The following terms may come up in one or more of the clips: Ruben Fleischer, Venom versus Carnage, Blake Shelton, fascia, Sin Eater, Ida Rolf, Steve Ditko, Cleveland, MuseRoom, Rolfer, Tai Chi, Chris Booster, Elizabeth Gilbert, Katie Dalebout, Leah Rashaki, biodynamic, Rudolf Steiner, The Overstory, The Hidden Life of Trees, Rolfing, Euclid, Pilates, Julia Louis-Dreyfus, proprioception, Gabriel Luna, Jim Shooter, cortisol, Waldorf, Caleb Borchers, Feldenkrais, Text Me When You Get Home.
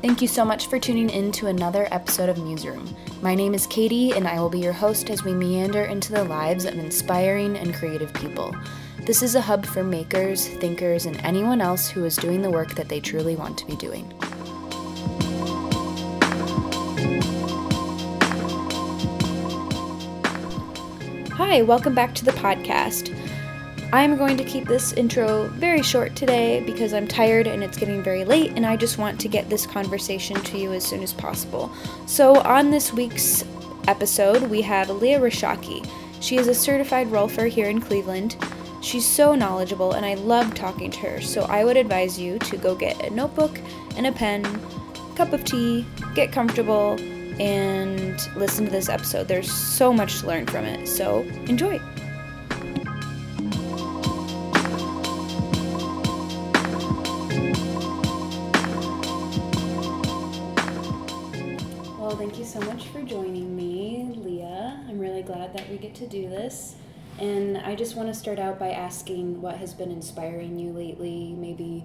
Thank you so much for tuning in to another episode of MuseRoom. My name is Katie, and I will be your host as we meander into the lives of inspiring and creative people. This is a hub for makers, thinkers, and anyone else who is doing the work that they truly want to be doing. Hi, welcome back to the podcast. I'm going to keep this intro very short today because I'm tired and it's getting very late and I just want to get this conversation to you as soon as possible. So on this week's episode, we have Leah Rashaki. She is a certified Rolfer here in Cleveland. She's so knowledgeable and I love talking to her, so I would advise you to go get a notebook and a pen, cup of tea, get comfortable, and listen to this episode. There's so much to learn from it, so enjoy. Thank you so much for joining me, Leah. I'm really glad that we get to do this. And I just want to start out by asking what has been inspiring you lately. Maybe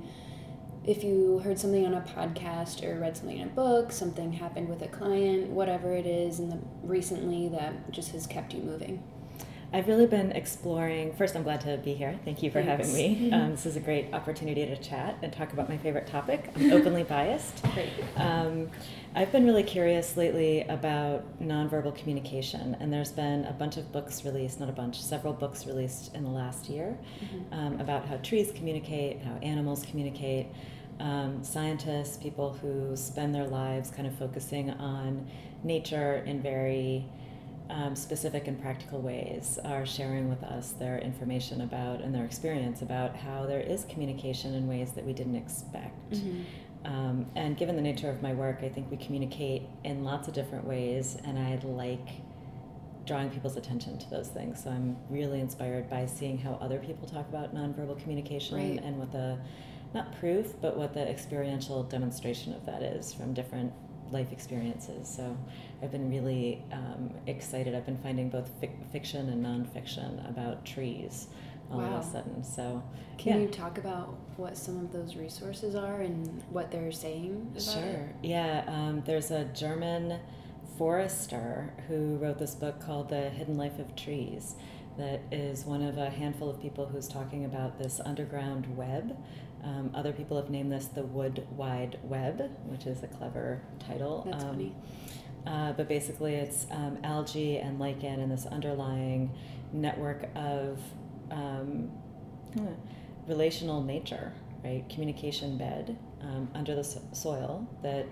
if you heard something on a podcast or read something in a book, something happened with a client, whatever it is recently that just has kept you moving. I've really been exploring. First, I'm glad to be here. Thank you for having me. This is a great opportunity to chat and talk about my favorite topic. I'm openly biased. Great. I've been really curious lately about nonverbal communication, and there's been a bunch of books released, not a bunch, several books released in the last year about how trees communicate, how animals communicate. Scientists, people who spend their lives kind of focusing on nature in very specific and practical ways, are sharing with us their information about and their experience about how there is communication in ways that we didn't expect. And given the nature of my work, I think we communicate in lots of different ways, and I like drawing people's attention to those things. So I'm really inspired by seeing how other people talk about nonverbal communication and what the, not proof, but what the experiential demonstration of that is from different life experiences. So I've been really excited. I've been finding both fiction and nonfiction about trees all of a sudden. So Can you talk about what some of those resources are and what they're saying about it? Yeah. There's a German forester who wrote this book called The Hidden Life of Trees that is one of a handful of people who's talking about this underground web. Other people have named this the Wood Wide Web, which is a clever title. That's funny. But basically it's algae and lichen and this underlying network of relational nature, right? Communication bed under the soil that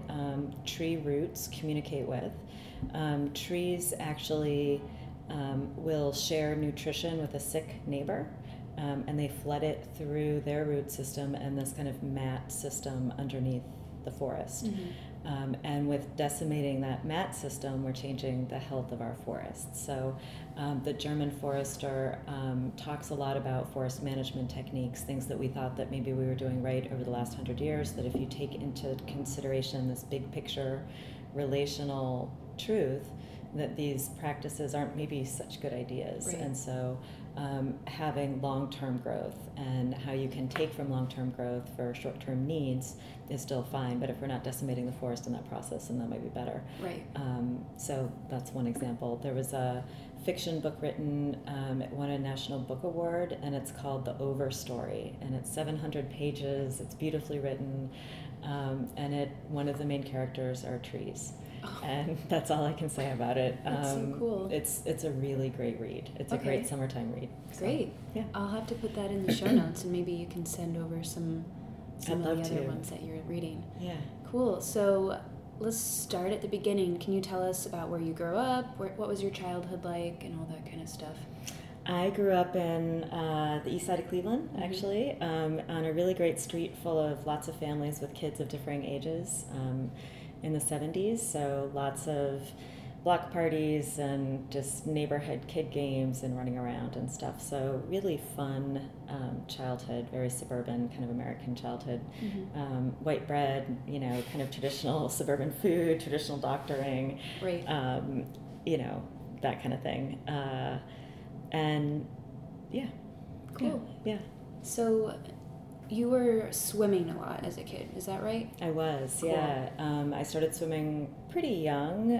tree roots communicate with. Trees actually will share nutrition with a sick neighbor. And they flood it through their root system and this kind of mat system underneath the forest. And with decimating that mat system, we're changing the health of our forests. So the German forester talks a lot about forest management techniques, things that we thought that maybe we were doing right over the last 100 years, that if you take into consideration this big picture relational truth, that these practices aren't maybe such good ideas. And so having long-term growth and how you can take from long-term growth for short-term needs is still fine, but if we're not decimating the forest in that process, then that might be better. So that's one example. There was a fiction book written, it won a National Book Award, and it's called The Overstory, and it's 700 pages, it's beautifully written, and one of the main characters are trees. And that's all I can say about it. That's so cool. It's a really great read. It's a great summertime read. Great. Yeah. I'll have to put that in the show notes, and maybe you can send over some of the other ones that you're reading. Yeah. Cool. So let's start at the beginning. Can you tell us about where you grew up? What was your childhood like, and all that kind of stuff? I grew up in the east side of Cleveland, actually, on a really great street full of lots of families with kids of differing ages. In the 70s, so lots of block parties and just neighborhood kid games and running around and stuff. So really fun childhood, very suburban kind of American childhood. White bread, kind of traditional suburban food, traditional doctoring, that kind of thing. And yeah. Cool. Yeah. So you were swimming a lot as a kid, is that right? I was, cool. Yeah. I started swimming pretty young.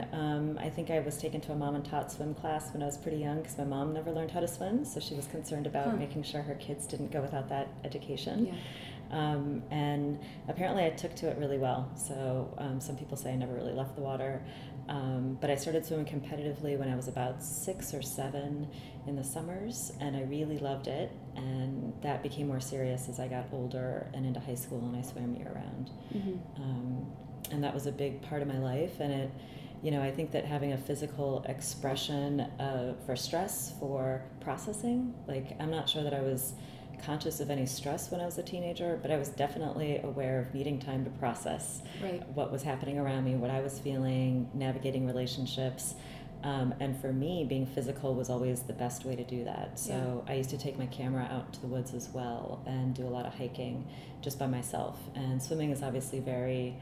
I think I was taken to a mom and tot swim class when I was pretty young because my mom never learned how to swim, so she was concerned about making sure her kids didn't go without that education. Yeah. And apparently I took to it really well. So some people say I never really left the water. But I started swimming competitively when I was about 6 or 7 in the summers, and I really loved it. And that became more serious as I got older and into high school, and I swam year-round. Mm-hmm. And that was a big part of my life. And it, you know, I think that having a physical expression for stress, for processing, like I'm not sure that I was conscious of any stress when I was a teenager, but I was definitely aware of needing time to process what was happening around me, what I was feeling, navigating relationships. And for me, being physical was always the best way to do that. So I used to take my camera out to the woods as well and do a lot of hiking just by myself. And swimming is obviously very,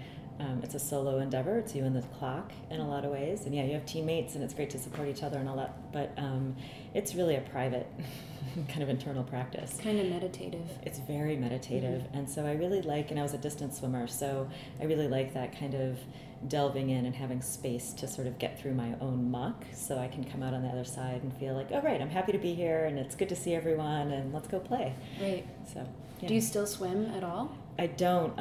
it's a solo endeavor. It's you and the clock in a lot of ways. And yeah, you have teammates and it's great to support each other and all that, but it's really a private kind of internal practice. It's kind of meditative. It's very meditative. Mm-hmm. And so I really like, and I was a distance swimmer, so I really like that kind of delving in and having space to sort of get through my own muck so I can come out on the other side and feel like, oh, right, I'm happy to be here and it's good to see everyone and let's go play. Right. So, yeah. Do you still swim at all? I don't.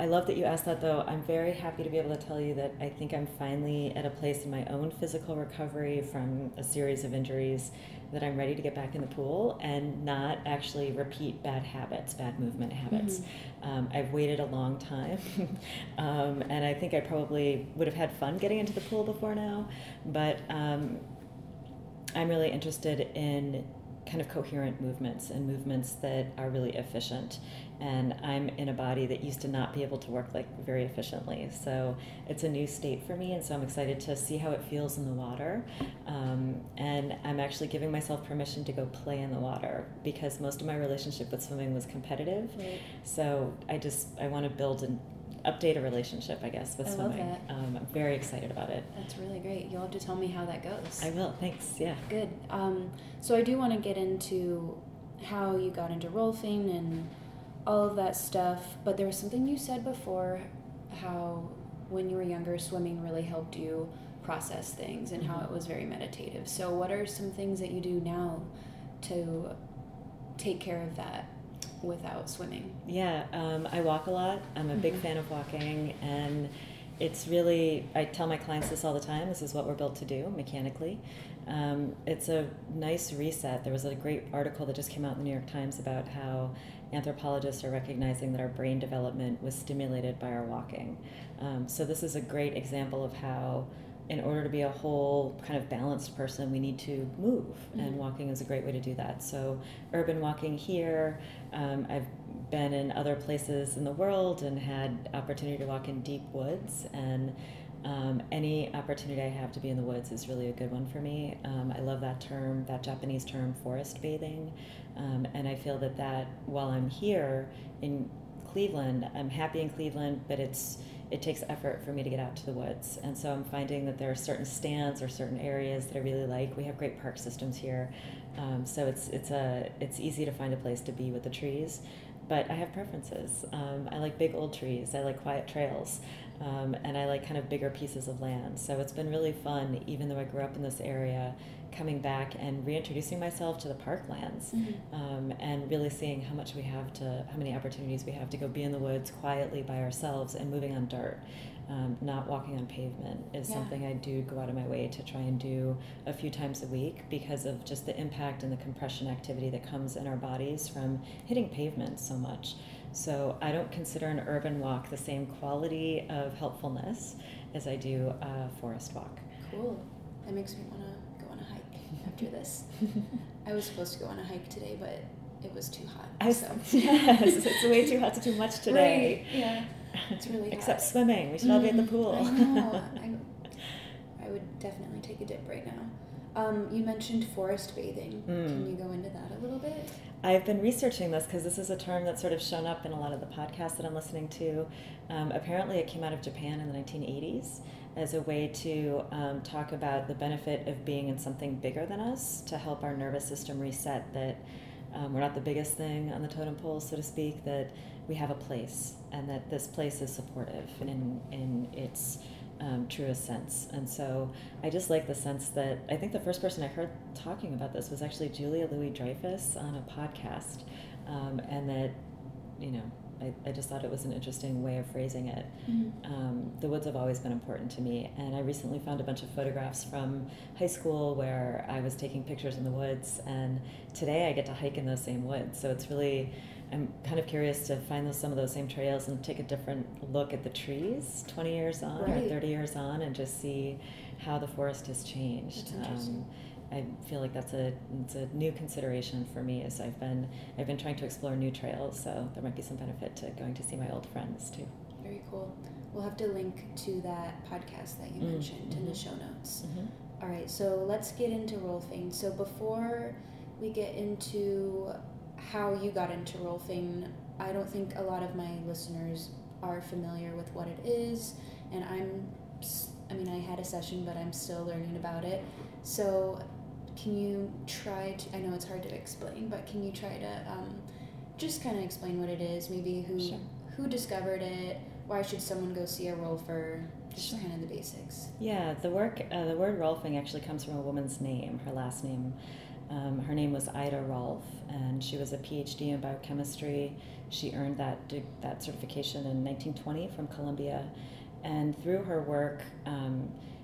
I love that you asked that, though. I'm very happy to be able to tell you that I think I'm finally at a place in my own physical recovery from a series of injuries that I'm ready to get back in the pool and not actually repeat bad habits, bad movement habits. Mm-hmm. I've waited a long time, and I think I probably would have had fun getting into the pool before now, but I'm really interested in kind of coherent movements and movements that are really efficient. And I'm in a body that used to not be able to work like very efficiently. So it's a new state for me, and so I'm excited to see how it feels in the water. And I'm actually giving myself permission to go play in the water because most of my relationship with swimming was competitive. Right. So I want to build and update a relationship, I guess, with swimming. I love that. I'm very excited about it. That's really great. You'll have to tell me how that goes. I will. Thanks. Yeah. Good. So I do want to get into how you got into Rolfing and all of that stuff, but there was something you said before, how when you were younger, swimming really helped you process things and mm-hmm. how it was very meditative. So what are some things that you do now to take care of that without swimming? Yeah, I walk a lot. I'm a big mm-hmm. fan of walking, and it's really, I tell my clients this all the time, this is what we're built to do mechanically. It's a nice reset. There was a great article that just came out in the New York Times about how anthropologists are recognizing that our brain development was stimulated by our walking. So this is a great example of how in order to be a whole kind of balanced person, we need to move, mm-hmm. and walking is a great way to do that. So urban walking here, I've been in other places in the world and had opportunity to walk in deep woods, and any opportunity I have to be in the woods is really a good one for me. I love that term, that Japanese term, forest bathing. And I feel that while I'm here in Cleveland, I'm happy in Cleveland, but it takes effort for me to get out to the woods. And so I'm finding that there are certain stands or certain areas that I really like. We have great park systems here. So it's easy to find a place to be with the trees. But I have preferences. I like big old trees. I like quiet trails. And I like kind of bigger pieces of land. So it's been really fun, even though I grew up in this area, coming back and reintroducing myself to the parklands, mm-hmm. And really seeing how many opportunities we have to go be in the woods quietly by ourselves and moving on dirt. Not walking on pavement is something I do go out of my way to try and do a few times a week because of just the impact and the compression activity that comes in our bodies from hitting pavement so much. So I don't consider an urban walk the same quality of helpfulness as I do a forest walk. Cool. That makes me want to go on a hike after this. I was supposed to go on a hike today, but it was too hot. Yes, it's way too hot to do much today. Right. Yeah. It's really hot. Except swimming. We should all be in the pool. I know. I would definitely take a dip right now. You mentioned forest bathing. Can you go into that a little bit? I've been researching this because this is a term that's sort of shown up in a lot of the podcasts that I'm listening to. Apparently it came out of Japan in the 1980s as a way to talk about the benefit of being in something bigger than us to help our nervous system reset that we're not the biggest thing on the totem pole, so to speak, that we have a place, and that this place is supportive in its truest sense. And so I just like the sense that I think the first person I heard talking about this was actually Julia Louis-Dreyfus on a podcast, and that, you know, I just thought it was an interesting way of phrasing it. Mm-hmm. The woods have always been important to me, and I recently found a bunch of photographs from high school where I was taking pictures in the woods, and today I get to hike in those same woods. So it's really, I'm kind of curious to find those, some of those same trails and take a different look at the trees 20 years on, right, or 30 years on, and just see how the forest has changed. I feel like that's it's a new consideration for me as I've been trying to explore new trails, so there might be some benefit to going to see my old friends too. Very cool. We'll have to link to that podcast that you mentioned in the show notes. Mm-hmm. All right, so let's get into Rolfing. So before we get into how you got into Rolfing, I don't think a lot of my listeners are familiar with what it is, and I had a session, but I'm still learning about it. So can you try to, I know it's hard to explain, but can you try to just kind of explain what it is, maybe who discovered it, why should someone go see a Rolfer, just kind of the basics? Yeah, the word Rolfing actually comes from a woman's name, her last name. Her name was Ida Rolf, and she was a PhD in biochemistry. She earned that certification in 1920 from Columbia, and through her work,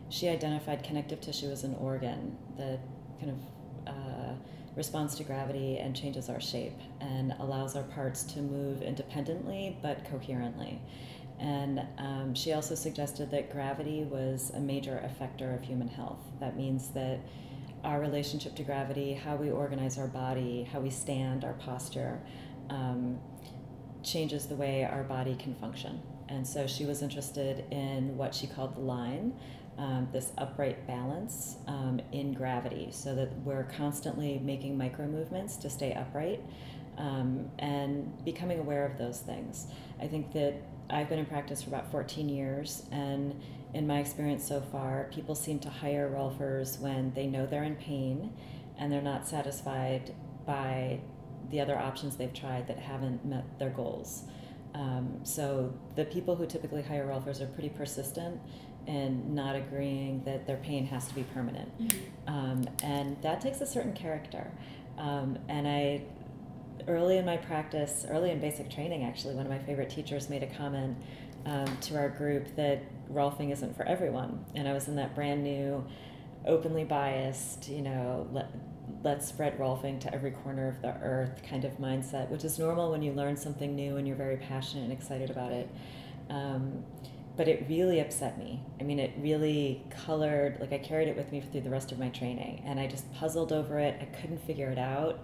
she identified connective tissue as an organ that kind of responds to gravity and changes our shape and allows our parts to move independently but coherently. And she also suggested that gravity was a major effector of human health. That means that our relationship to gravity, how we organize our body, how we stand, our posture, changes the way our body can function. And so she was interested in what she called the line, this upright balance in gravity, so that we're constantly making micro movements to stay upright, and becoming aware of those things. I think that I've been in practice for about 14 years, and in my experience so far, people seem to hire Rolfers when they know they're in pain and they're not satisfied by the other options they've tried that haven't met their goals. So the people who typically hire Rolfers are pretty persistent and not agreeing that their pain has to be permanent. Mm-hmm. And that takes a certain character. And I, early in my practice, early in basic training actually, one of my favorite teachers made a comment to our group that Rolfing isn't for everyone. And I was in that brand new, openly biased, you know, let's spread Rolfing to every corner of the earth kind of mindset, which is normal when you learn something new and you're very passionate and excited about it. But it really upset me. I mean, it really colored, like I carried it with me through the rest of my training, and I just puzzled over it. I couldn't figure it out.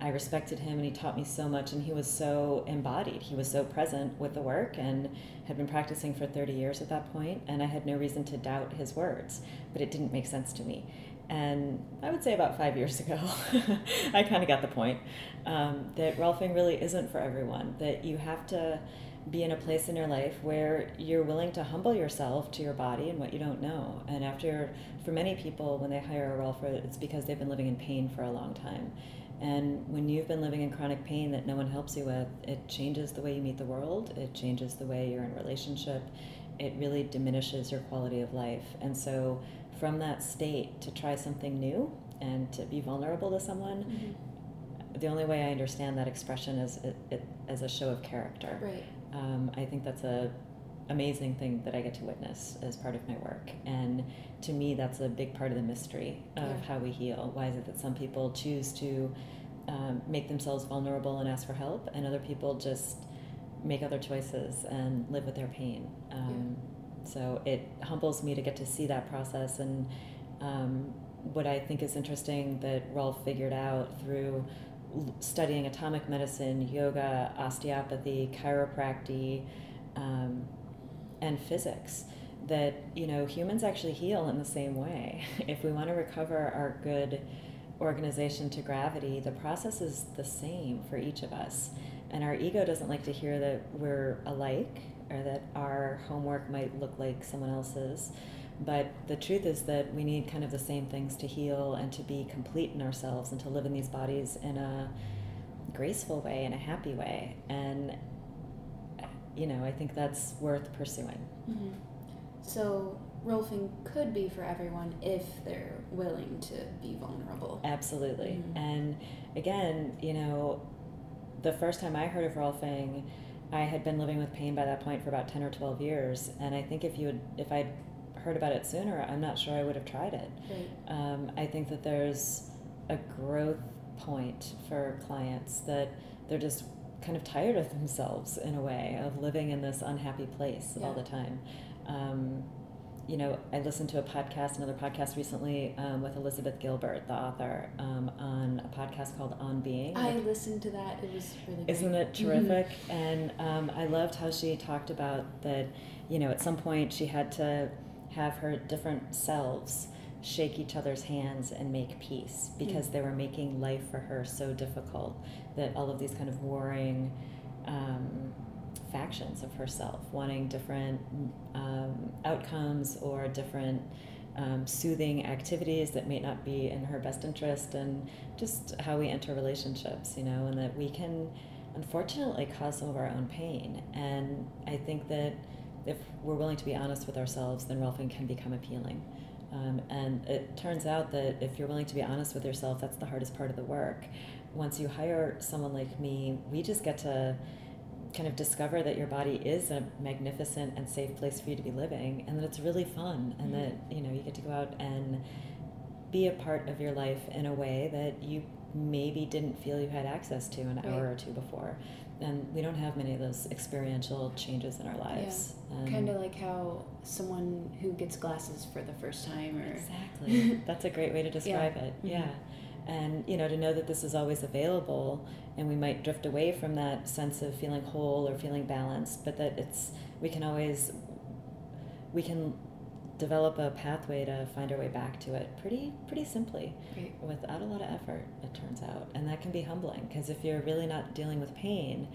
I respected him, and he taught me so much, and he was so embodied. He was so present with the work and had been practicing for 30 years at that point, and I had no reason to doubt his words, but it didn't make sense to me. And I would say about 5 years ago, I kind of got the point, that Rolfing really isn't for everyone, that you have to be in a place in your life where you're willing to humble yourself to your body and what you don't know. And after, for many people, when they hire a Rolfer, it's because they've been living in pain for a long time. And when you've been living in chronic pain that no one helps you with, it changes the way you meet the world, it changes the way you're in relationship, it really diminishes your quality of life. And so from that state, to try something new and to be vulnerable to someone, mm-hmm. the only way I understand that expression is it as a show of character. Right. I think that's a amazing thing that I get to witness as part of my work, and to me that's a big part of the mystery of how we heal. Why is it that some people choose to make themselves vulnerable and ask for help, and other people just make other choices and live with their pain? So it humbles me to get to see that process, and what I think is interesting that Rolf figured out through studying atomic medicine, yoga, osteopathy, chiropractic, and physics, that, you know, humans actually heal in the same way. If we want to recover our good organization to gravity, the process is the same for each of us. And our ego doesn't like to hear that we're alike or that our homework might look like someone else's. But the truth is that we need kind of the same things to heal and to be complete in ourselves and to live in these bodies in a graceful way, in a happy way. And, you know, I think that's worth pursuing. Mm-hmm. So Rolfing could be for everyone if they're willing to be vulnerable. Absolutely. Mm-hmm. And again, you know, the first time I heard of Rolfing, I had been living with pain by that point for about 10 or 12 years. And I think if I'd heard about it sooner, I'm not sure I would have tried it. Right. I think that there's a growth point for clients that they're just kind of tired of themselves in a way, of living in this unhappy place all the time. You know, I listened to another podcast recently with Elizabeth Gilbert, the author, on a podcast called On Being. I listened to that. It was really great. Isn't it terrific? Mm-hmm. And I loved how she talked about that, you know, at some point she had to have her different selves shake each other's hands and make peace because they were making life for her so difficult that all of these kind of warring factions of herself wanting different outcomes or different soothing activities that may not be in her best interest, and just how we enter relationships, you know, and that we can unfortunately cause some of our own pain. And I think that if we're willing to be honest with ourselves, then Rolfing can become appealing. And it turns out that if you're willing to be honest with yourself, that's the hardest part of the work. Once you hire someone like me, we just get to kind of discover that your body is a magnificent and safe place for you to be living, and that it's really fun, and that, you know, you get to go out and be a part of your life in a way that you maybe didn't feel you had access to an hour or two before. And we don't have many of those experiential changes in our lives. Yeah. Kind of like how someone who gets glasses for the first time. Or... Exactly. That's a great way to describe it. Mm-hmm. Yeah. And, you know, to know that this is always available, and we might drift away from that sense of feeling whole or feeling balanced, but that we can develop a pathway to find our way back to it pretty simply, without a lot of effort, it turns out. And that can be humbling, because if you're really not dealing with pain,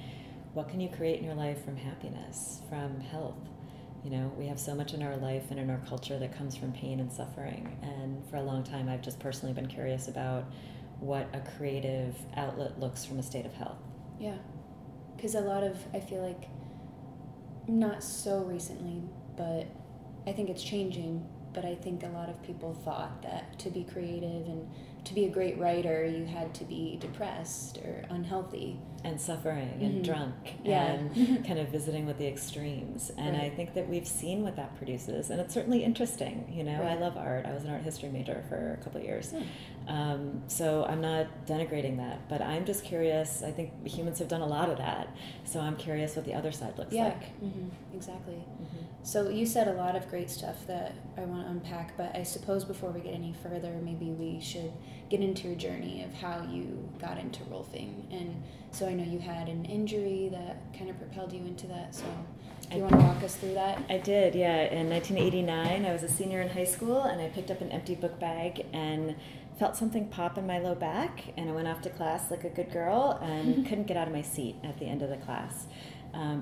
what can you create in your life from happiness, from health? You know, we have so much in our life and in our culture that comes from pain and suffering. And for a long time, I've just personally been curious about what a creative outlet looks from a state of health. Yeah, because I feel like, not so recently, but I think it's changing, but I think a lot of people thought that to be creative and to be a great writer, you had to be depressed or unhealthy. And suffering and drunk and kind of visiting with the extremes. And I think that we've seen what that produces. And it's certainly interesting. You know, I love art. I was an art history major for a couple of years. So I'm not denigrating that. But I'm just curious. I think humans have done a lot of that. So I'm curious what the other side looks like. Mm-hmm. Exactly. Mm-hmm. So you said a lot of great stuff that I want to unpack. But I suppose before we get any further, maybe we should get into your journey of how you got into Rolfing. And so I know you had an injury that kind of propelled you into that, so do you want to walk us through that? I did, yeah. In 1989, I was a senior in high school, and I picked up an empty book bag and felt something pop in my low back, and I went off to class like a good girl and couldn't get out of my seat at the end of the class.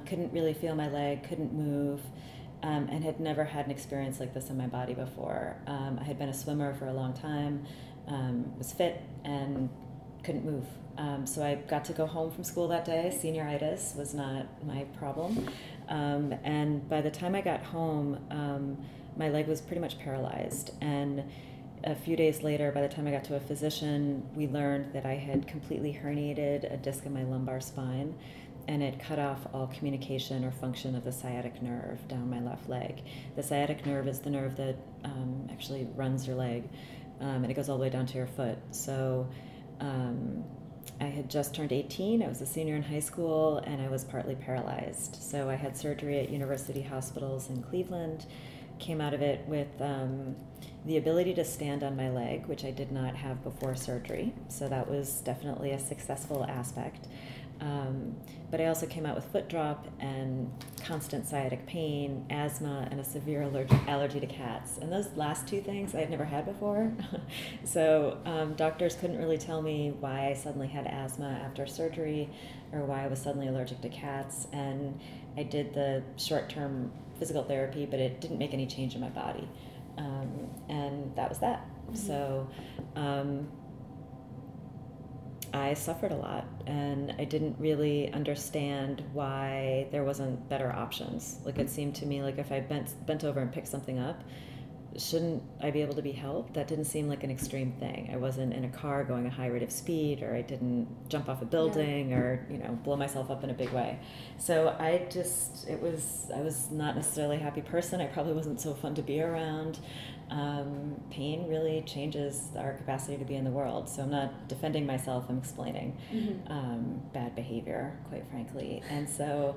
Couldn't really feel my leg, couldn't move. And had never had an experience like this in my body before. I had been a swimmer for a long time, was fit, and couldn't move. So I got to go home from school that day. Senioritis was not my problem. And by the time I got home, my leg was pretty much paralyzed. And a few days later, by the time I got to a physician, we learned that I had completely herniated a disc in my lumbar spine, and it cut off all communication or function of the sciatic nerve down my left leg. The sciatic nerve is the nerve that actually runs your leg, and it goes all the way down to your foot. So I had just turned 18, I was a senior in high school, and I was partly paralyzed. So I had surgery at university hospitals in Cleveland, came out of it with the ability to stand on my leg, which I did not have before surgery. So that was definitely a successful aspect. But I also came out with foot drop and constant sciatic pain, asthma, and a severe allergy to cats. And those last two things I had never had before. So doctors couldn't really tell me why I suddenly had asthma after surgery or why I was suddenly allergic to cats. And I did the short-term physical therapy, but it didn't make any change in my body. And that was that. Mm-hmm. So I suffered a lot, and I didn't really understand why there wasn't better options. Like, it seemed to me like if I bent over and picked something up, shouldn't I be able to be helped? That didn't seem like an extreme thing. I wasn't in a car going a high rate of speed, or I didn't jump off a building, or, you know, blow myself up in a big way. So I was not necessarily a happy person. I probably wasn't so fun to be around. Pain really changes our capacity to be in the world. So I'm not defending myself, I'm explaining bad behavior, quite frankly. And so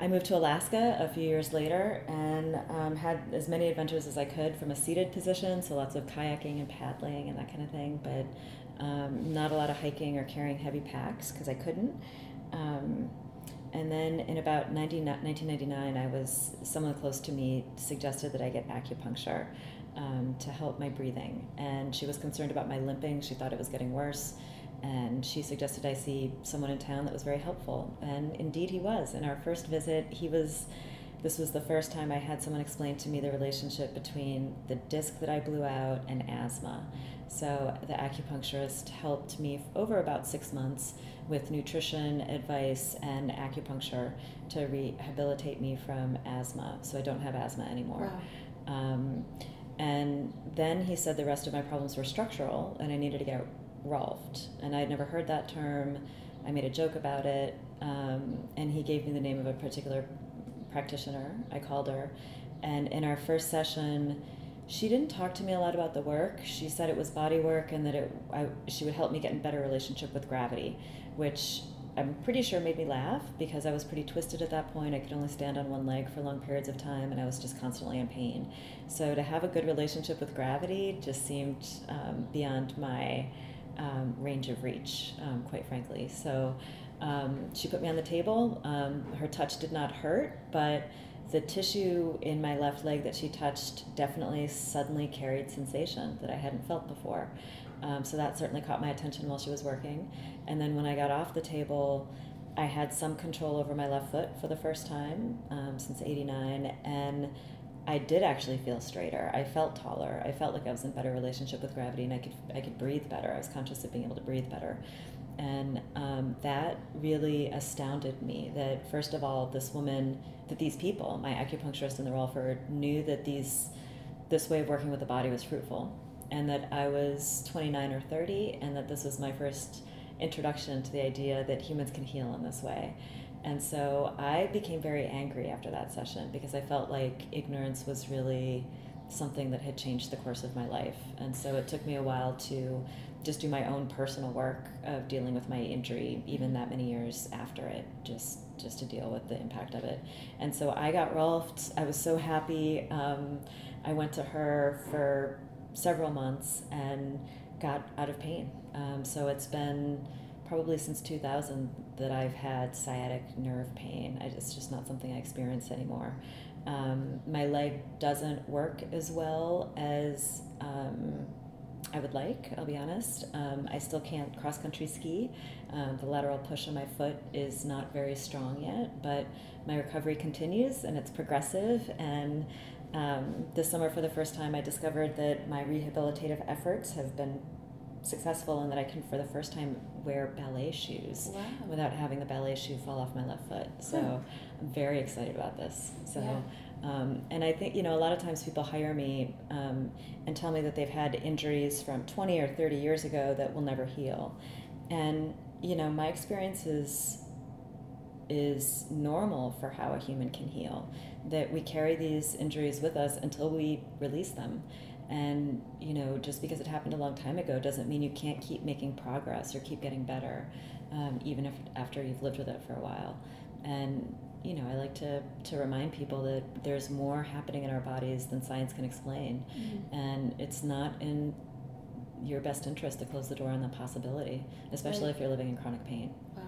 I moved to Alaska a few years later, and had as many adventures as I could from a seated position, so lots of kayaking and paddling and that kind of thing, but not a lot of hiking or carrying heavy packs because I couldn't. And then in about 1999, someone close to me suggested that I get acupuncture to help my breathing. And she was concerned about my limping. She thought it was getting worse. And she suggested I see someone in town that was very helpful. And indeed he was. In our first visit, this was the first time I had someone explain to me the relationship between the disc that I blew out and asthma. So the acupuncturist helped me over about 6 months with nutrition advice and acupuncture to rehabilitate me from asthma. So I don't have asthma anymore. Wow. And then he said the rest of my problems were structural and I needed to get Rolfed. And I'd never heard that term. I made a joke about it. And he gave me the name of a particular practitioner. I called her. And in our first session, she didn't talk to me a lot about the work. She said it was body work and that she would help me get in better relationship with gravity, which I'm pretty sure made me laugh because I was pretty twisted at that point. I could only stand on one leg for long periods of time and I was just constantly in pain. So to have a good relationship with gravity just seemed beyond my range of reach, quite frankly. So she put me on the table. Her touch did not hurt, but the tissue in my left leg that she touched definitely suddenly carried sensation that I hadn't felt before. So that certainly caught my attention while she was working. And then when I got off the table, I had some control over my left foot for the first time since '89, and I did actually feel straighter. I felt taller. I felt like I was in better relationship with gravity, and I could breathe better. I was conscious of being able to breathe better. And that really astounded me that, first of all, these people, my acupuncturist and the Rolfer, knew that this way of working with the body was fruitful, and that I was 29 or 30, and that this was my first introduction to the idea that humans can heal in this way. And so I became very angry after that session because I felt like ignorance was really something that had changed the course of my life. And so it took me a while to just do my own personal work of dealing with my injury, even that many years after it, just to deal with the impact of it. And so I got Rolfed. I was so happy. I went to her for several months and got out of pain. So it's been probably since 2000 that I've had sciatic nerve pain. It's just not something I experience anymore. My leg doesn't work as well as I would like, I'll be honest. I still can't cross-country ski. The lateral push on my foot is not very strong yet, but my recovery continues and it's progressive. And this summer, for the first time, I discovered that my rehabilitative efforts have been successful and that I can, for the first time, wear ballet shoes without having the ballet shoe fall off my left foot. So I'm very excited about this. So. Yeah. And I think, you know, a lot of times people hire me and tell me that they've had injuries from 20 or 30 years ago that will never heal. And, you know, my experience is normal for how a human can heal, that we carry these injuries with us until we release them. And, you know, just because it happened a long time ago doesn't mean you can't keep making progress or keep getting better, even if after you've lived with it for a while. And, you know, I like to remind people that there's more happening in our bodies than science can explain. Mm-hmm. And it's not in your best interest to close the door on that possibility, especially if you're living in chronic pain. Wow.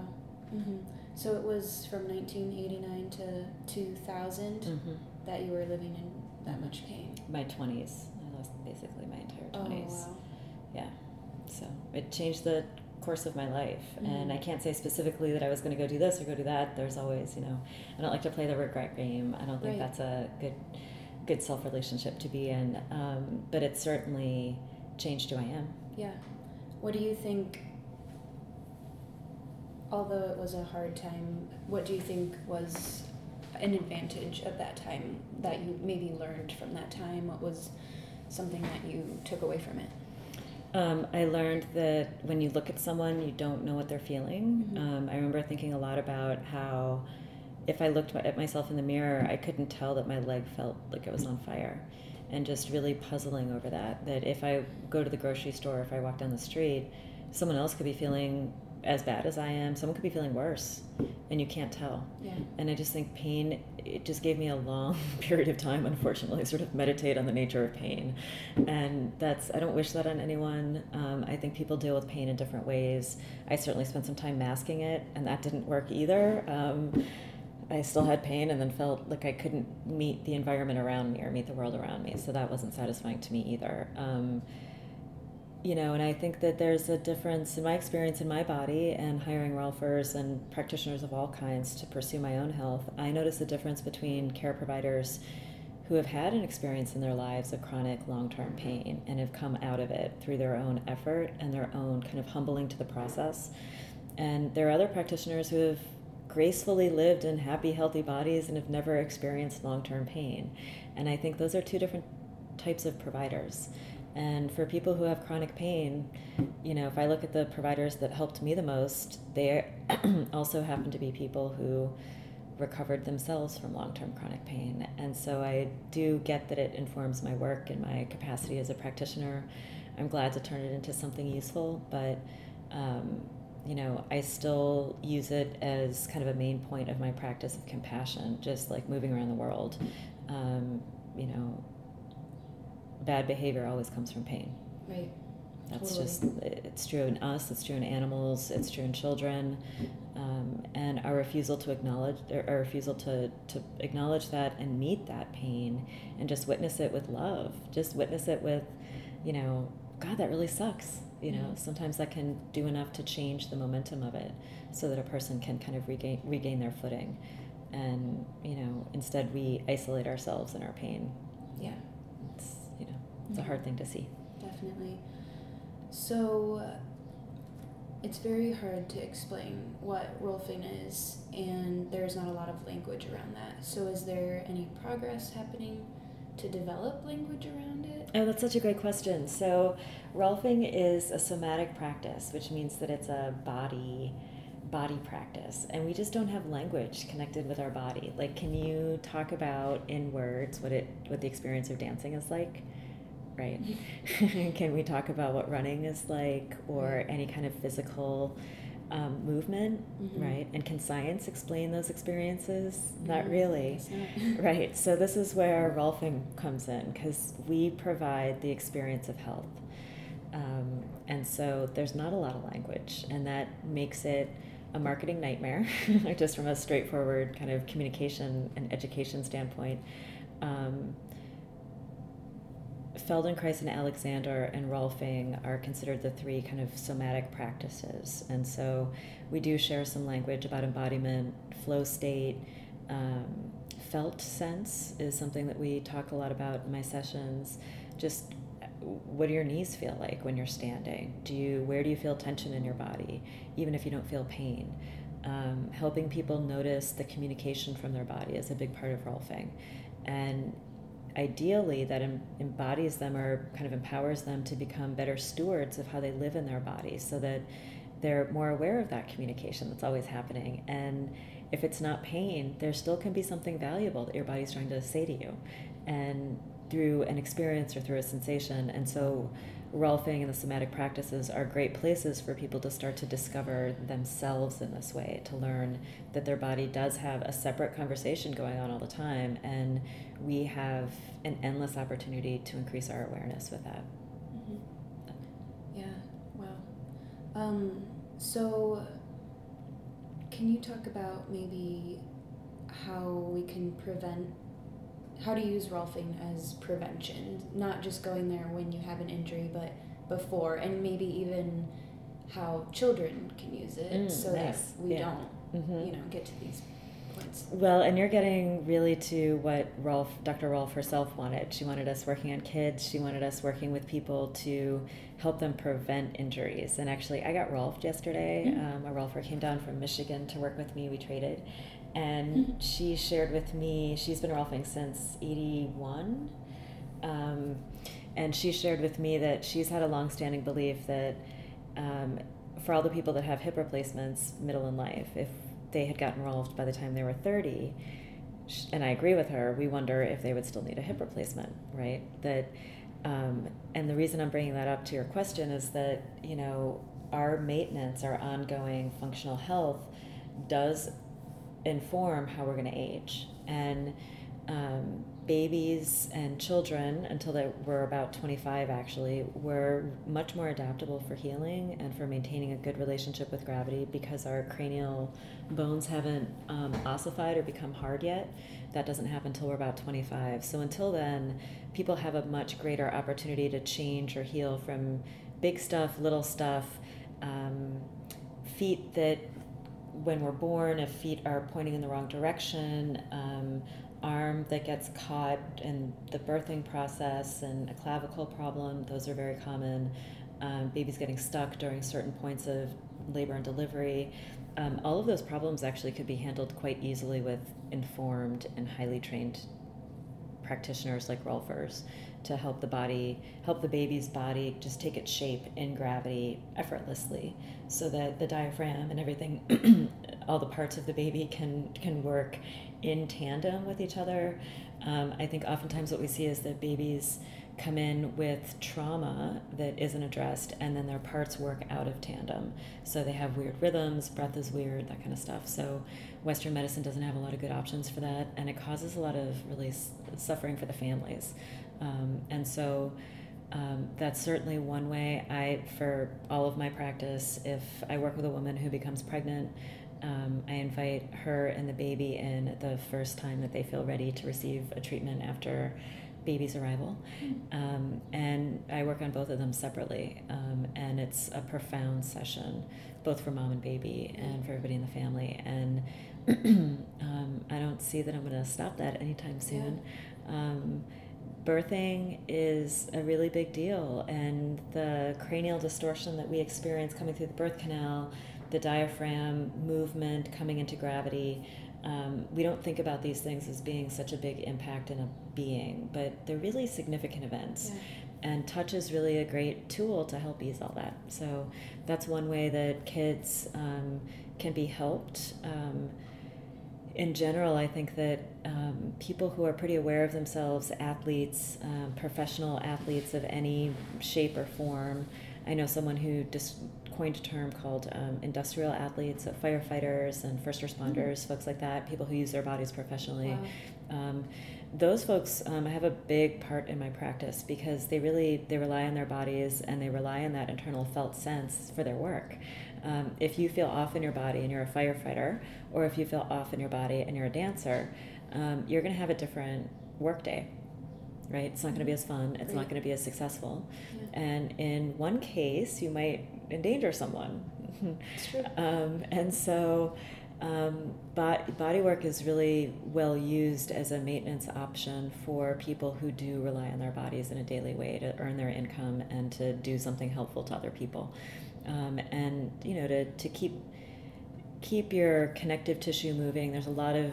Mm-hmm. So it was from 1989 to 2000 that you were living in that much pain? My 20s. I lost basically my entire 20s. Oh, wow. Yeah. So it changed the course of my life, and I can't say specifically that I was going to go do this or go do that. There's always, you know, I don't like to play the regret game. I don't think that's a good self relationship to be in, but it certainly changed who I am. Yeah. What do you think, although it was a hard time, what do you think was an advantage of that time that you maybe learned from that time? What was something that you took away from it? I learned that when you look at someone, you don't know what they're feeling. Mm-hmm. I remember thinking a lot about how if I looked at myself in the mirror, I couldn't tell that my leg felt like it was on fire. And just really puzzling over that, that if I go to the grocery store, if I walk down the street, someone else could be feeling as bad as I am, someone could be feeling worse, and you can't tell. Yeah. And I just think pain, it just gave me a long period of time, unfortunately, sort of meditate on the nature of pain. And that's, I don't wish that on anyone. I think people deal with pain in different ways. I certainly spent some time masking it, and that didn't work either. I still had pain and then felt like I couldn't meet the environment around me or meet the world around me, so that wasn't satisfying to me either. You know, and I think that there's a difference in my experience in my body and hiring Rolfers and practitioners of all kinds to pursue my own health. I notice a difference between care providers who have had an experience in their lives of chronic long-term pain and have come out of it through their own effort and their own kind of humbling to the process. And there are other practitioners who have gracefully lived in happy, healthy bodies and have never experienced long-term pain. And I think those are two different types of providers. And for people who have chronic pain, you know, if I look at the providers that helped me the most, they also happen to be people who recovered themselves from long-term chronic pain. And so I do get that it informs my work and my capacity as a practitioner. I'm glad to turn it into something useful, but you know, I still use it as kind of a main point of my practice of compassion, just like moving around the world. You know, bad behavior always comes from pain. Right. That's totally. Just, it's true in us, it's true in animals, it's true in children. And our refusal to acknowledge, or our refusal to acknowledge that and meet that pain and just witness it with love, just witness it with, you know, God, that really sucks. You know, sometimes that can do enough to change the momentum of it so that a person can kind of regain their footing. And, you know, instead we isolate ourselves in our pain. Yeah. It's, you know, it's a hard thing to see. Definitely. So it's very hard to explain what Rolfing is, and there's not a lot of language around that. So is there any progress happening to develop language around it? Oh, that's such a great question. So Rolfing is a somatic practice, which means that it's a body practice. And we just don't have language connected with our body. Like, can you talk about in words what the experience of dancing is like? Right. Can we talk about what running is like, or any kind of physical movement, mm-hmm. right? And can science explain those experiences? Not really, right? So this is where Rolfing comes in, because we provide the experience of health. And so there's not a lot of language, and that makes it a marketing nightmare, just from a straightforward kind of communication and education standpoint. Feldenkrais and Alexander and Rolfing are considered the three kind of somatic practices. And so we do share some language about embodiment, flow state, felt sense is something that we talk a lot about in my sessions. Just what do your knees feel like when you're standing? Where do you feel tension in your body, even if you don't feel pain? Helping people notice the communication from their body is a big part of Rolfing. And ideally that embodies them or kind of empowers them to become better stewards of how they live in their body, so that they're more aware of that communication that's always happening. And if it's not pain, there still can be something valuable that your body's trying to say to you, and through an experience or through a sensation. And so Rolfing and the somatic practices are great places for people to start to discover themselves in this way, to learn that their body does have a separate conversation going on all the time, and we have an endless opportunity to increase our awareness with that. Mm-hmm. Yeah, wow. So can you talk about maybe how to use Rolfing as prevention, not just going there when you have an injury, but before, and maybe even how children can use it so that we don't, mm-hmm. you know, get to these points. Well, and you're getting really to what Dr. Rolf herself wanted. She wanted us working on kids. She wanted us working with people to help them prevent injuries. And actually, I got Rolfed yesterday. Yeah. A Rolfer came down from Michigan to work with me. We traded. And she shared with me, she's been Rolfing since 81. And she shared with me that she's had a longstanding belief that for all the people that have hip replacements middle in life, if they had gotten Rolfed by the time they were 30, and I agree with her, we wonder if they would still need a hip replacement, right? That, and the reason I'm bringing that up to your question is that, you know, our maintenance, our ongoing functional health does inform how we're going to age. And babies and children, until they were about 25 actually, were much more adaptable for healing and for maintaining a good relationship with gravity because our cranial bones haven't ossified or become hard yet. That doesn't happen until we're about 25. So until then, people have a much greater opportunity to change or heal from big stuff, little stuff, feet that when we're born, if feet are pointing in the wrong direction, arm that gets caught in the birthing process and a clavicle problem, those are very common. Babies getting stuck during certain points of labor and delivery. All of those problems actually could be handled quite easily with informed and highly trained practitioners like Rolfers to help the body, help the baby's body just take its shape in gravity effortlessly so that the diaphragm and everything, all the parts of the baby can work in tandem with each other. I think oftentimes what we see is that babies come in with trauma that isn't addressed, and then their parts work out of tandem. So they have weird rhythms, breath is weird, that kind of stuff. So Western medicine doesn't have a lot of good options for that, and it causes a lot of really suffering for the families. And so that's certainly one way. For all of my practice, if I work with a woman who becomes pregnant, I invite her and the baby in the first time that they feel ready to receive a treatment after baby's arrival. And I work on both of them separately. And it's a profound session, both for mom and baby and for everybody in the family. And I don't see that I'm going to stop that anytime soon. Yeah. Birthing is a really big deal. And the cranial distortion that we experience coming through the birth canal, the diaphragm movement coming into gravity, we don't think about these things as being such a big impact in a being, but they're really significant events. Yeah. And touch is really a great tool to help ease all that. So that's one way that kids can be helped. In general, I think that people who are pretty aware of themselves, athletes, professional athletes of any shape or form. I know someone who coined a term called industrial athletes, so firefighters and first responders, folks like that, people who use their bodies professionally. Wow. Those folks have a big part in my practice because they rely on their bodies and they rely on that internal felt sense for their work. If you feel off in your body and you're a firefighter, or if you feel off in your body and you're a dancer, you're going to have a different work day, right? It's not going to be as fun. It's not going to be as successful. Yeah. And in one case, you might endanger someone. It's true. And so body work is really well used as a maintenance option for people who do rely on their bodies in a daily way to earn their income and to do something helpful to other people. And you know, to keep your connective tissue moving. There's a lot of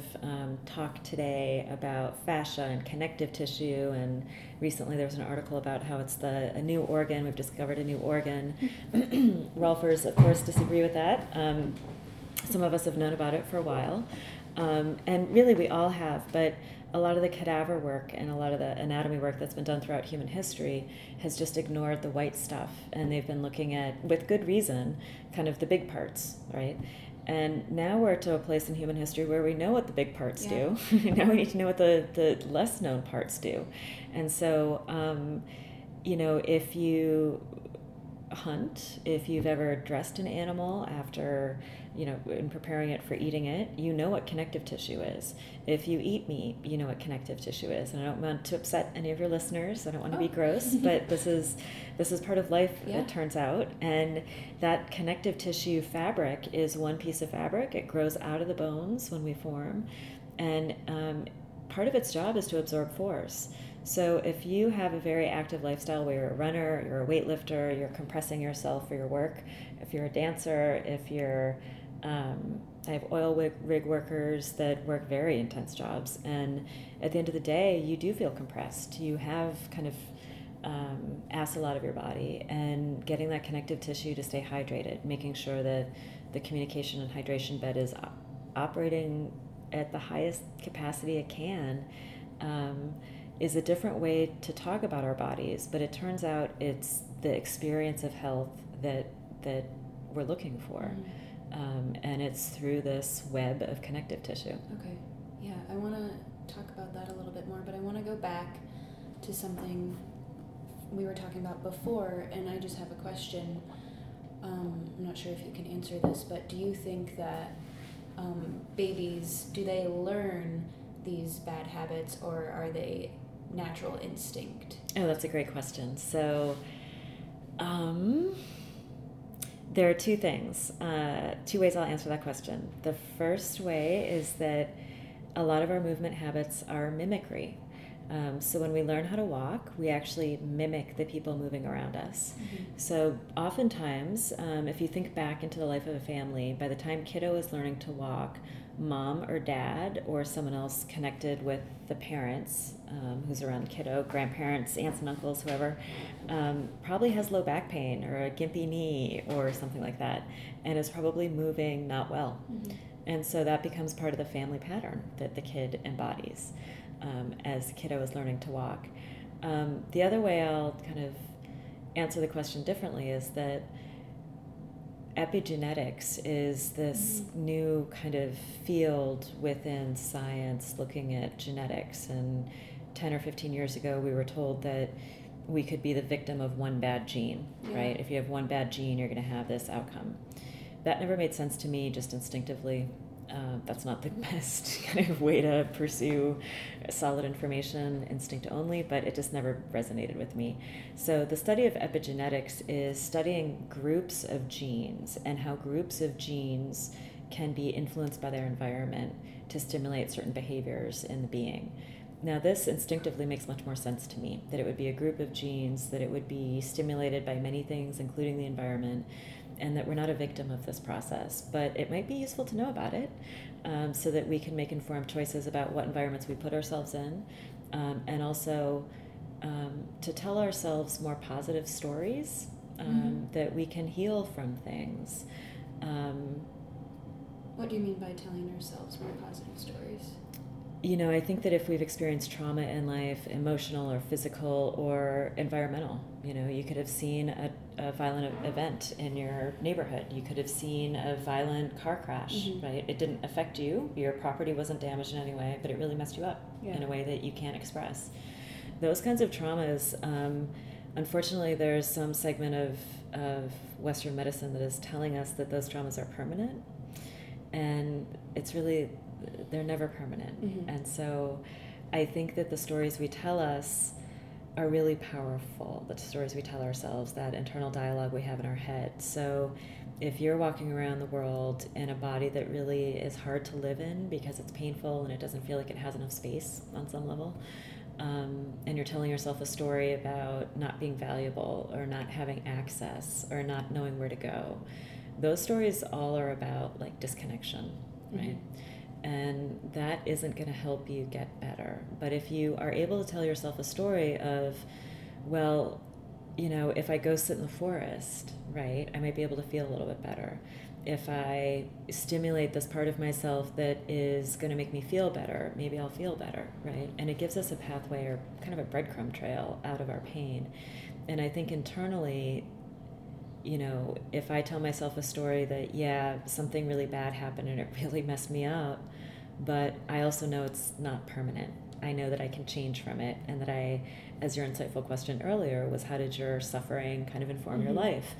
talk today about fascia and connective tissue, and recently there was an article about how it's a new organ. We've discovered a new organ. Rolfers, of course, disagree with that. Some of us have known about it for a while. And really we all have, but a lot of the cadaver work and a lot of the anatomy work that's been done throughout human history has just ignored the white stuff, and they've been looking at, with good reason, kind of the big parts, right? And now we're to a place in human history where we know what the big parts do. Now we need to know what the less known parts do. And so, you know, if you hunt, if you've ever dressed an animal after, you know, in preparing it for eating it, you know what connective tissue is. If you eat meat, you know what connective tissue is. And I don't want to upset any of your listeners. I don't want to be gross, but this is part of life, it turns out. And that connective tissue fabric is one piece of fabric. It grows out of the bones when we form. And part of its job is to absorb force. So if you have a very active lifestyle where you're a runner, you're a weightlifter, you're compressing yourself for your work, if you're a dancer, if you're, I have oil rig workers that work very intense jobs. And at the end of the day, you do feel compressed. You have kind of asked a lot of your body, and getting that connective tissue to stay hydrated, making sure that the communication and hydration bed is operating at the highest capacity it can, is a different way to talk about our bodies, but it turns out it's the experience of health that we're looking for. Mm-hmm. And it's through this web of connective tissue. Okay. Yeah, I want to talk about that a little bit more, but I want to go back to something we were talking about before, and I just have a question. I'm not sure if you can answer this, but do you think that babies, do they learn these bad habits, or are they natural instinct? Oh, that's a great question. So there are two ways I'll answer that question. The first way is that a lot of our movement habits are mimicry. So when we learn how to walk, we actually mimic the people moving around us. Mm-hmm. So oftentimes, if you think back into the life of a family, by the time kiddo is learning to walk, mom or dad or someone else connected with the parents, who's around kiddo, grandparents, aunts and uncles, whoever, probably has low back pain or a gimpy knee or something like that, and is probably moving not well. Mm-hmm. And so that becomes part of the family pattern that the kid embodies as kiddo is learning to walk. The other way I'll kind of answer the question differently is that epigenetics is this new kind of field within science looking at genetics, and 10 or 15 years ago we were told that we could be the victim of one bad gene, right? If you have one bad gene, you're going to have this outcome. That never made sense to me, just instinctively. That's not the best kind of way to pursue solid information, instinct only, but it just never resonated with me. So the study of epigenetics is studying groups of genes and how groups of genes can be influenced by their environment to stimulate certain behaviors in the being. Now, this instinctively makes much more sense to me, that it would be a group of genes, that it would be stimulated by many things, including the environment, and that we're not a victim of this process, but it might be useful to know about it so that we can make informed choices about what environments we put ourselves in, and also to tell ourselves more positive stories that we can heal from things. What do you mean by telling ourselves more positive stories? You know, I think that if we've experienced trauma in life, emotional or physical or environmental, you know, you could have seen a violent event in your neighborhood. You could have seen a violent car crash, right? It didn't affect you. Your property wasn't damaged in any way, but it really messed you up in a way that you can't express. Those kinds of traumas, unfortunately, there's some segment of Western medicine that is telling us that those traumas are permanent. And it's really... they're never permanent. Mm-hmm. And so I think that the stories we tell us are really powerful, the stories we tell ourselves, that internal dialogue we have in our head. So if you're walking around the world in a body that really is hard to live in because it's painful and it doesn't feel like it has enough space on some level, and you're telling yourself a story about not being valuable or not having access or not knowing where to go, those stories all are about like disconnection, right? And that isn't going to help you get better. But if you are able to tell yourself a story of, well, you know, if I go sit in the forest, right, I might be able to feel a little bit better. If I stimulate this part of myself that is going to make me feel better, maybe I'll feel better, right? And it gives us a pathway or kind of a breadcrumb trail out of our pain. And I think internally, you know, if I tell myself a story that, yeah, something really bad happened and it really messed me up, but I also know it's not permanent. I know that I can change from it, and that I, as your insightful question earlier was, how did your suffering kind of inform your life?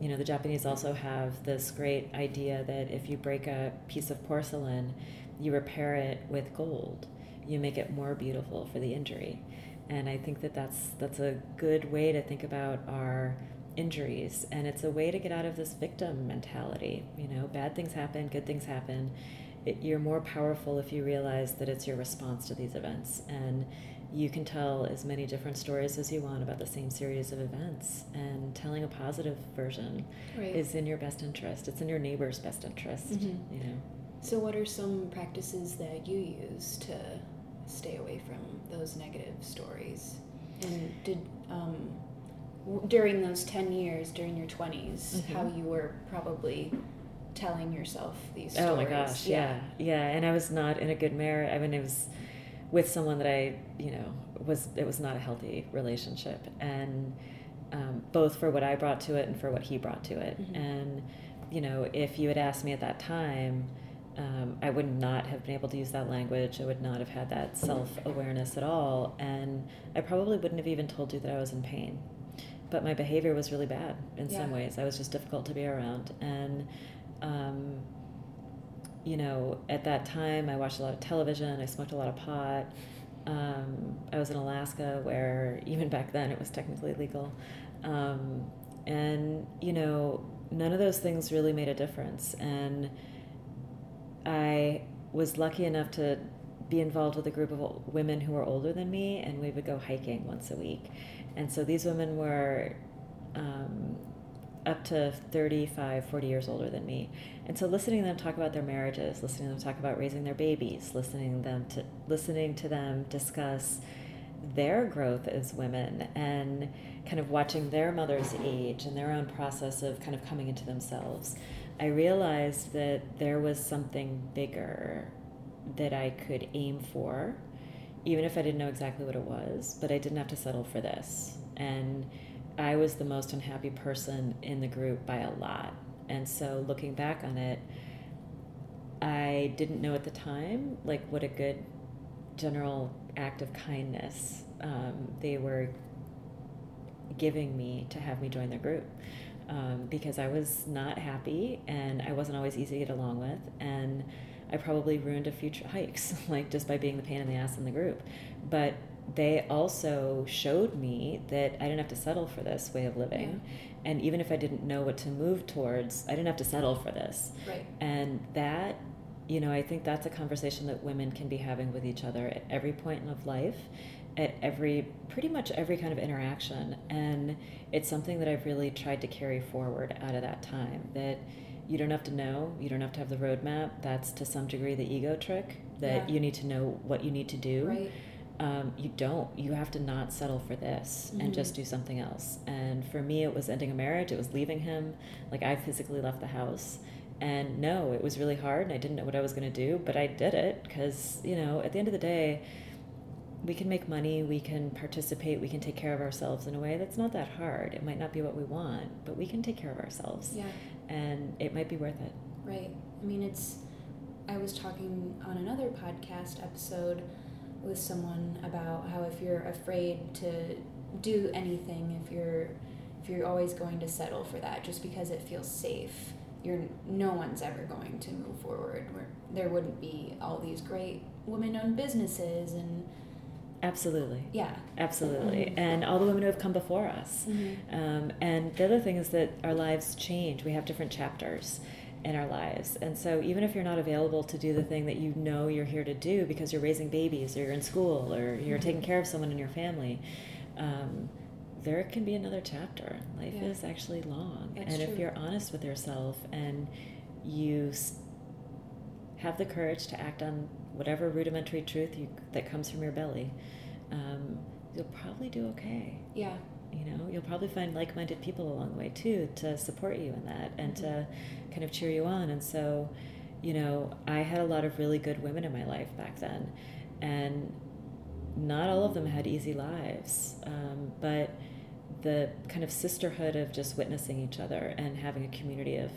You know, the Japanese also have this great idea that if you break a piece of porcelain, you repair it with gold. You make it more beautiful for the injury. And I think that that's a good way to think about our injuries, and it's a way to get out of this victim mentality. You know, bad things happen, good things happen. You're more powerful if you realize that it's your response to these events, and you can tell as many different stories as you want about the same series of events, and telling a positive version is in your best interest. It's in your neighbor's best interest. You know. So what are some practices that you use to stay away from those negative stories? And did during those 10 years, during your 20s, how you were probably telling yourself these stories? Oh my gosh, yeah. And I was not in a good marriage. I mean, it was with someone that I, you know, it was not a healthy relationship, and both for what I brought to it and for what he brought to it. And, you know, if you had asked me at that time, I would not have been able to use that language. I would not have had that self-awareness at all. And I probably wouldn't have even told you that I was in pain. But my behavior was really bad in some ways. I was just difficult to be around. And, you know, at that time, I watched a lot of television. I smoked a lot of pot. I was in Alaska, where even back then it was technically legal. And, you know, none of those things really made a difference. And I was lucky enough to be involved with a group of women who were older than me, and we would go hiking once a week. And so these women were up to 35, 40 years older than me. And so listening to them talk about their marriages, listening to them talk about raising their babies, listening to them discuss their growth as women, and kind of watching their mother's age and their own process of kind of coming into themselves, I realized that there was something bigger that I could aim for, even if I didn't know exactly what it was, but I didn't have to settle for this. And I was the most unhappy person in the group by a lot. And so looking back on it, I didn't know at the time, like, what a good general act of kindness they were giving me to have me join their group. Because I was not happy, and I wasn't always easy to get along with, and I probably ruined a few hikes, like, just by being the pain in the ass in the group. But they also showed me that I didn't have to settle for this way of living, and even if I didn't know what to move towards, I didn't have to settle for this. And that, you know, I think that's a conversation that women can be having with each other at every point of life, at pretty much every kind of interaction. And it's something that I've really tried to carry forward out of that time, that you don't have to know, you don't have to have the roadmap. That's to some degree the ego trick, that you need to know what you need to do. You don't. You have to not settle for this and just do something else. And for me, it was ending a marriage. It was leaving him. Like, I physically left the house. And no, it was really hard, and I didn't know what I was going to do, but I did it because, you know, at the end of the day, we can make money, we can participate, we can take care of ourselves in a way that's not that hard. It might not be what we want, but we can take care of ourselves. And it might be worth it. I mean, I was talking on another podcast episode with someone about how if you're afraid to do anything, if you're always going to settle for that just because it feels safe, no one's ever going to move forward. There wouldn't be all these great women-owned businesses and Absolutely. And all the women who have come before us. And the other thing is that our lives change. We have different chapters in our lives. And so even if you're not available to do the thing that you know you're here to do because you're raising babies, or you're in school, or you're taking care of someone in your family, there can be another chapter. Life is actually long. That's true. If you're honest with yourself and you have the courage to act on whatever rudimentary truth that comes from your belly, you'll probably do okay. You know, you'll probably find like-minded people along the way too to support you in that and to kind of cheer you on. And so, you know, I had a lot of really good women in my life back then, and not all of them had easy lives, but the kind of sisterhood of just witnessing each other and having a community of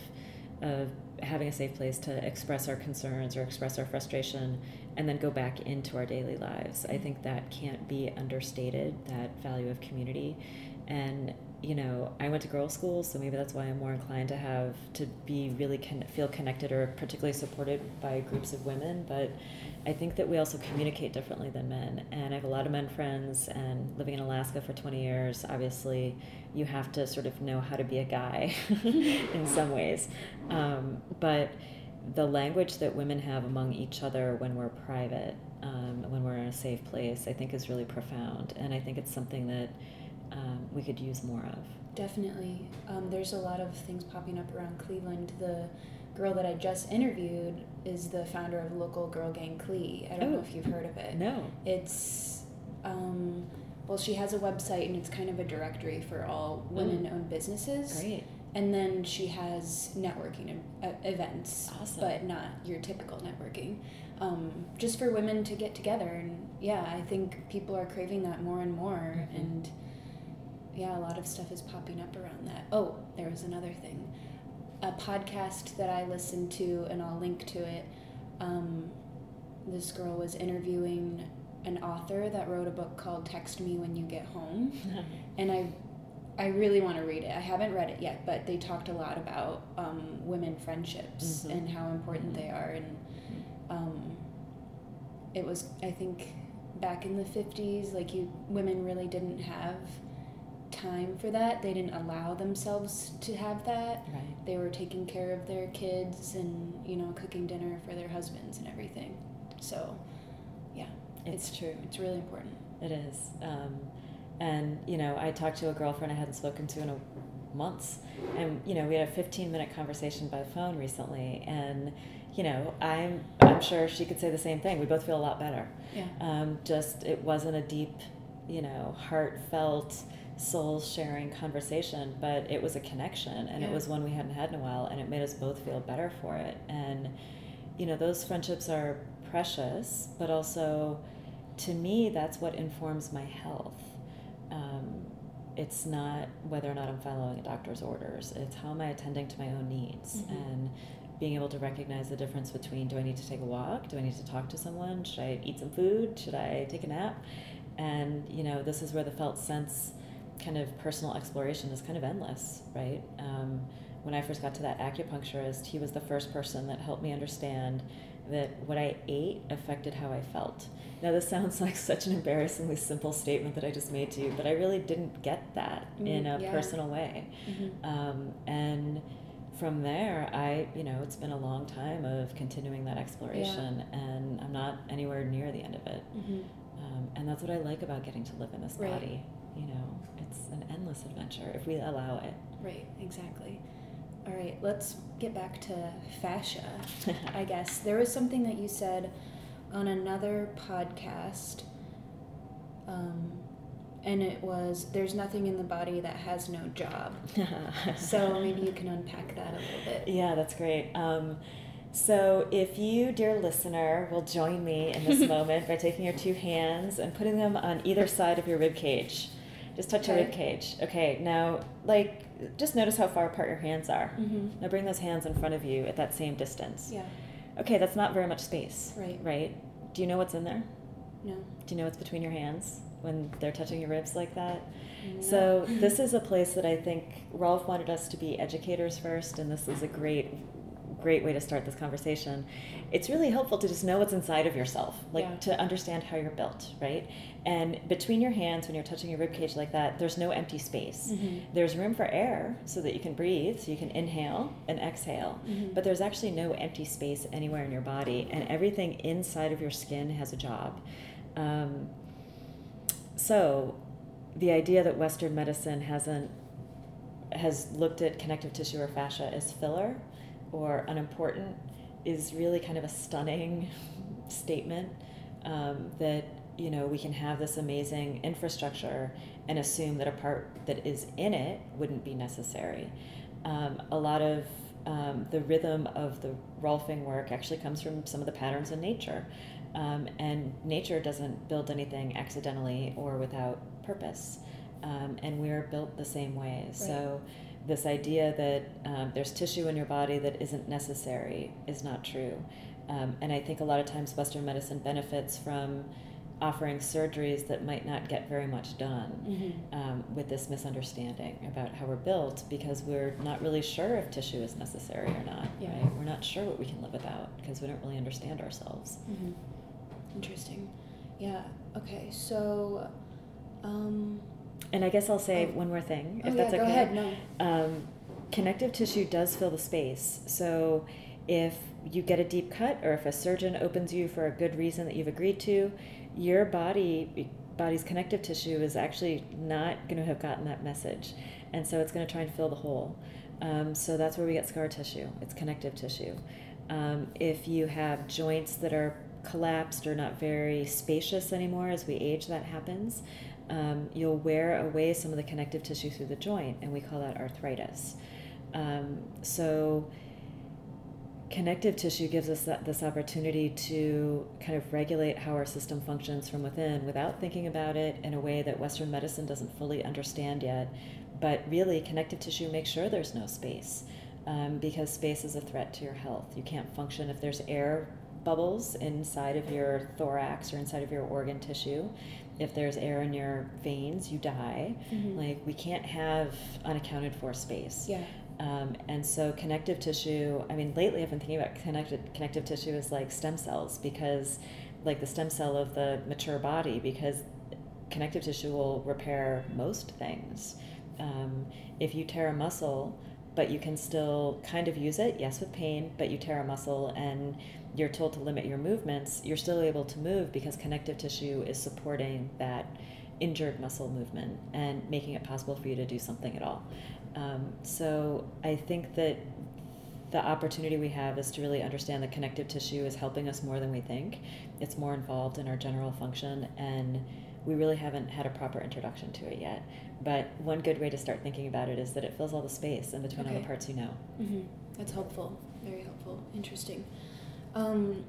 of having a safe place to express our concerns or express our frustration and then go back into our daily lives. I think that can't be understated, that value of community. And, you know, I went to girls' school, so maybe that's why I'm more inclined to have to be really feel connected or particularly supported by groups of women. But I think that we also communicate differently than men. And I have a lot of men friends, and living in Alaska for 20 years, obviously you have to sort of know how to be a guy in some ways. But the language that women have among each other when we're private, when we're in a safe place, I think is really profound. And I think it's something that we could use more of. Definitely. There's a lot of things popping up around Cleveland. The girl that I just interviewed is the founder of Local Girl Gang Clee. I don't know if you've heard of it. No. It's, well, she has a website, and it's kind of a directory for all women-owned businesses. Great. And then she has networking events, but not your typical networking. Just for women to get together. And yeah, I think people are craving that more and more. Mm-hmm. And yeah, a lot of stuff is popping up around that. Oh, there was another thing. A podcast that I listened to, and I'll link to it. This girl was interviewing an author that wrote a book called Text Me When You Get Home. And I really want to read it. I haven't read it yet, but they talked a lot about women friendships mm-hmm. and how important mm-hmm. they are. And it was, I think, back in the 50s, like women really didn't have time for that. They didn't allow themselves to have that. Right. They were taking care of their kids and, you know, cooking dinner for their husbands and everything. So, yeah, it's true. It's really important. It is. And, you know, I talked to a girlfriend I hadn't spoken to in months. And, you know, we had a 15-minute conversation by phone recently. And, you know, I'm sure she could say the same thing. We both feel a lot better. Yeah. Just it wasn't a deep, you know, heartfelt, soul-sharing conversation, but it was a connection, and it was one we hadn't had in a while, and it made us both feel better for it. And, you know, those friendships are precious, but also, to me, that's what informs my health. It's not whether or not I'm following a doctor's orders. It's how am I attending to my own needs, mm-hmm. and being able to recognize the difference between, do I need to take a walk? Do I need to talk to someone? Should I eat some food? Should I take a nap? And, you know, this is where the felt sense kind of personal exploration is kind of endless, right? When I first got to that acupuncturist, he was the first person that helped me understand that what I ate affected how I felt. Now, this sounds like such an embarrassingly simple statement that I just made to you, but I really didn't get that in a personal way. Mm-hmm. And from there, you know, it's been a long time of continuing that exploration, and I'm not anywhere near the end of it. Mm-hmm. And that's what I like about getting to live in this body. You know, it's an endless adventure if we allow it. Right, exactly. All right, let's get back to fascia, I guess. There was something that you said on another podcast, and it was, there's nothing in the body that has no job. So maybe you can unpack that a little bit. Yeah, that's great. So if you, dear listener, will join me in this moment by taking your two hands and putting them on either side of your rib cage. Just touch your rib cage. Okay, now, like, just notice how far apart your hands are. Mm-hmm. Now bring those hands in front of you at that same distance. Yeah. Okay, that's not very much space. Right. Right? Do you know what's in there? No. Do you know what's between your hands when they're touching your ribs like that? No. So this is a place that I think Rolf wanted us to be educators first, and this is a great way to start this conversation. It's really helpful to just know what's inside of yourself, like to understand how you're built, right? And between your hands, when you're touching your ribcage like that, there's no empty space. Mm-hmm. There's room for air so that you can breathe, so you can inhale and exhale, mm-hmm. but there's actually no empty space anywhere in your body, and everything inside of your skin has a job. So the idea that Western medicine has looked at connective tissue or fascia as filler or unimportant is really kind of a stunning statement, that, you know, we can have this amazing infrastructure and assume that a part that is in it wouldn't be necessary. A lot of the rhythm of the Rolfing work actually comes from some of the patterns in nature, and nature doesn't build anything accidentally or without purpose, and we're built the same way. Right. So this idea that there's tissue in your body that isn't necessary is not true. And I think a lot of times Western medicine benefits from offering surgeries that might not get very much done with this misunderstanding about how we're built, because we're not really sure if tissue is necessary or not, right? We're not sure what we can live without because we don't really understand ourselves. Mm-hmm. Interesting. Yeah. Okay. So, and I guess I'll say one more thing, if that's okay. Go ahead. No. Connective tissue does fill the space. So if you get a deep cut, or if a surgeon opens you for a good reason that you've agreed to, your body's connective tissue is actually not going to have gotten that message. And so it's going to try and fill the hole. So that's where we get scar tissue. It's connective tissue. If you have joints that are collapsed or not very spacious anymore, as we age, that happens. You'll wear away some of the connective tissue through the joint, and we call that arthritis. So connective tissue gives us this opportunity to kind of regulate how our system functions from within without thinking about it in a way that Western medicine doesn't fully understand yet. But really, connective tissue makes sure there's no space, because space is a threat to your health. You can't function if there's air bubbles inside of your thorax or inside of your organ tissue. If there's air in your veins, you die. Mm-hmm. Like, we can't have unaccounted for space. Yeah. And so connective tissue, I mean, lately I've been thinking about connective tissue as like stem cells, because like the stem cell of the mature body, because connective tissue will repair most things. If you tear a muscle, but you can still kind of use it, yes, with pain, but you tear a muscle and you're told to limit your movements, you're still able to move because connective tissue is supporting that injured muscle movement and making it possible for you to do something at all. So I think that the opportunity we have is to really understand that connective tissue is helping us more than we think. It's more involved in our general function, and we really haven't had a proper introduction to it yet. But one good way to start thinking about it is that it fills all the space in between all the parts you know. Mm-hmm. That's helpful. Very helpful. Interesting. Can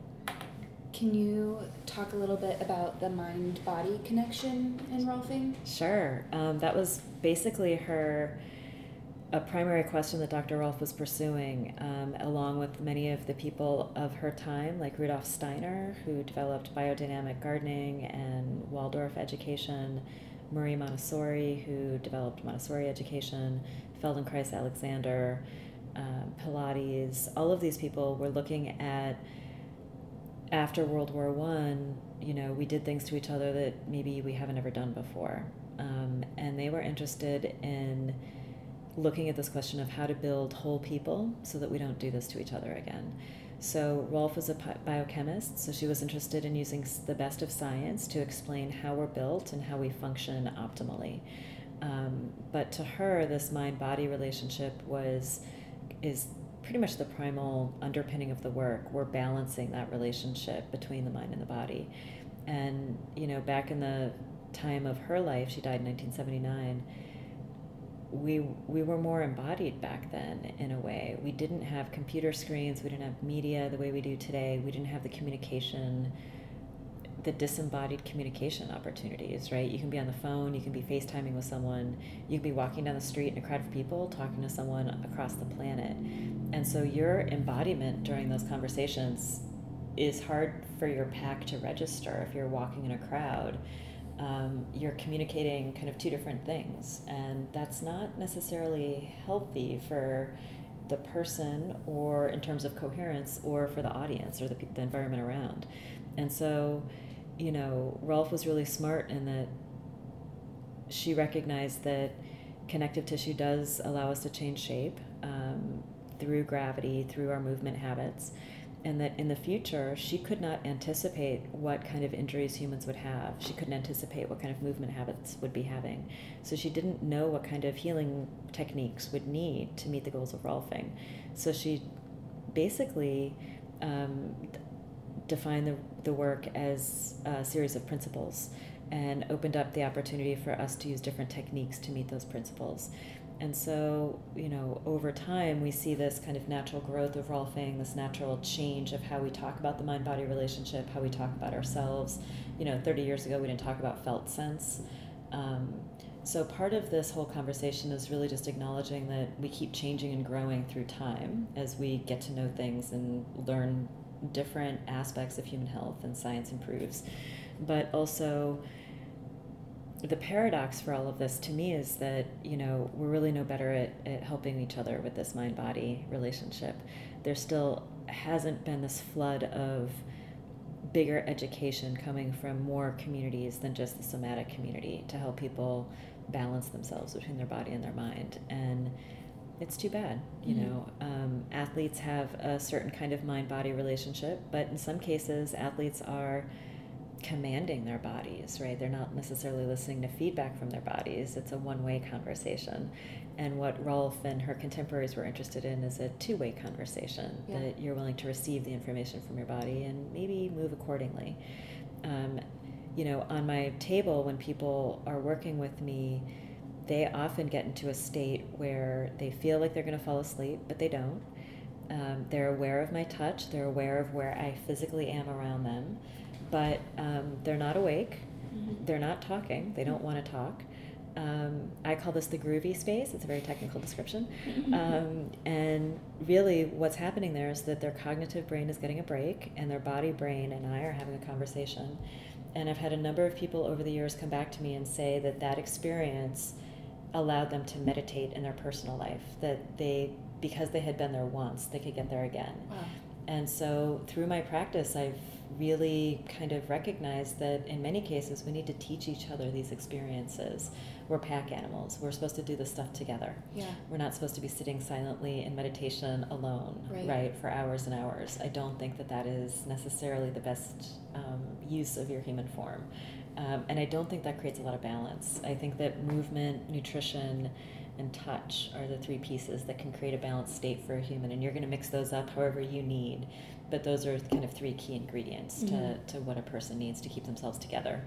you talk a little bit about the mind-body connection in Rolfing? Sure. That was basically a primary question that Dr. Rolf was pursuing, along with many of the people of her time, like Rudolf Steiner, who developed biodynamic gardening and Waldorf education, Marie Montessori, who developed Montessori education, Feldenkrais, Alexander, Pilates. All of these people were looking at, after World War One, we did things to each other that maybe we haven't ever done before. And they were interested in looking at this question of how to build whole people so that we don't do this to each other again. So Rolf was a biochemist, so she was interested in using the best of science to explain how we're built and how we function optimally. But to her, this mind-body relationship is pretty much the primal underpinning of the work. We're balancing that relationship between the mind and the body. And, back in the time of her life, she died in 1979, we were more embodied back then in a way. We didn't have computer screens, we didn't have media the way we do today, we didn't have the communication, the disembodied communication opportunities, right? You can be on the phone, you can be FaceTiming with someone, you can be walking down the street in a crowd of people talking to someone across the planet. And so your embodiment during those conversations is hard for your pack to register if you're walking in a crowd. You're communicating kind of two different things, and that's not necessarily healthy for the person, or in terms of coherence, or for the audience or the environment around. And so, Rolf was really smart in that she recognized that connective tissue does allow us to change shape through gravity, through our movement habits. And that in the future, she could not anticipate what kind of injuries humans would have. She couldn't anticipate what kind of movement habits would be having. So she didn't know what kind of healing techniques would need to meet the goals of Rolfing. So she basically defined the work as a series of principles, and opened up the opportunity for us to use different techniques to meet those principles. And so, over time, we see this kind of natural growth of Rolfing, this natural change of how we talk about the mind-body relationship, how we talk about ourselves. 30 years ago, we didn't talk about felt sense. So part of this whole conversation is really just acknowledging that we keep changing and growing through time as we get to know things and learn different aspects of human health and science improves. But also the paradox for all of this to me is that, you know, we're really no better at helping each other with this mind-body relationship. There still hasn't been this flood of bigger education coming from more communities than just the somatic community to help people balance themselves between their body and their mind. And it's too bad, you mm-hmm. know. Athletes have a certain kind of mind-body relationship, but in some cases athletes are commanding their bodies, right? They're not necessarily listening to feedback from their bodies. It's a one-way conversation. And what Rolf and her contemporaries were interested in is a two-way conversation, yeah. that you're willing to receive the information from your body and maybe move accordingly. You know, on my table, when people are working with me, they often get into a state where they feel like they're going to fall asleep, but they don't. They're aware of my touch. They're aware of where I physically am around them. But they're not awake, mm-hmm. they're not talking, they don't want to talk. I call this the groovy space. It's a very technical description. And really what's happening there is that their cognitive brain is getting a break and their body brain and I are having a conversation. And I've had a number of people over the years come back to me and say that that experience allowed them to meditate in their personal life, that they, because they had been there once, they could get there again. Wow. And so through my practice, I've really kind of recognized that in many cases we need to teach each other these experiences. We're pack animals. We're supposed to do this stuff together. Yeah. We're not supposed to be sitting silently in meditation alone, right, for hours and hours. I don't think that that is necessarily the best use of your human form. And I don't think that creates a lot of balance. I think that movement, nutrition, and touch are the three pieces that can create a balanced state for a human, and you're going to mix those up however you need, but those are kind of three key ingredients to what a person needs to keep themselves together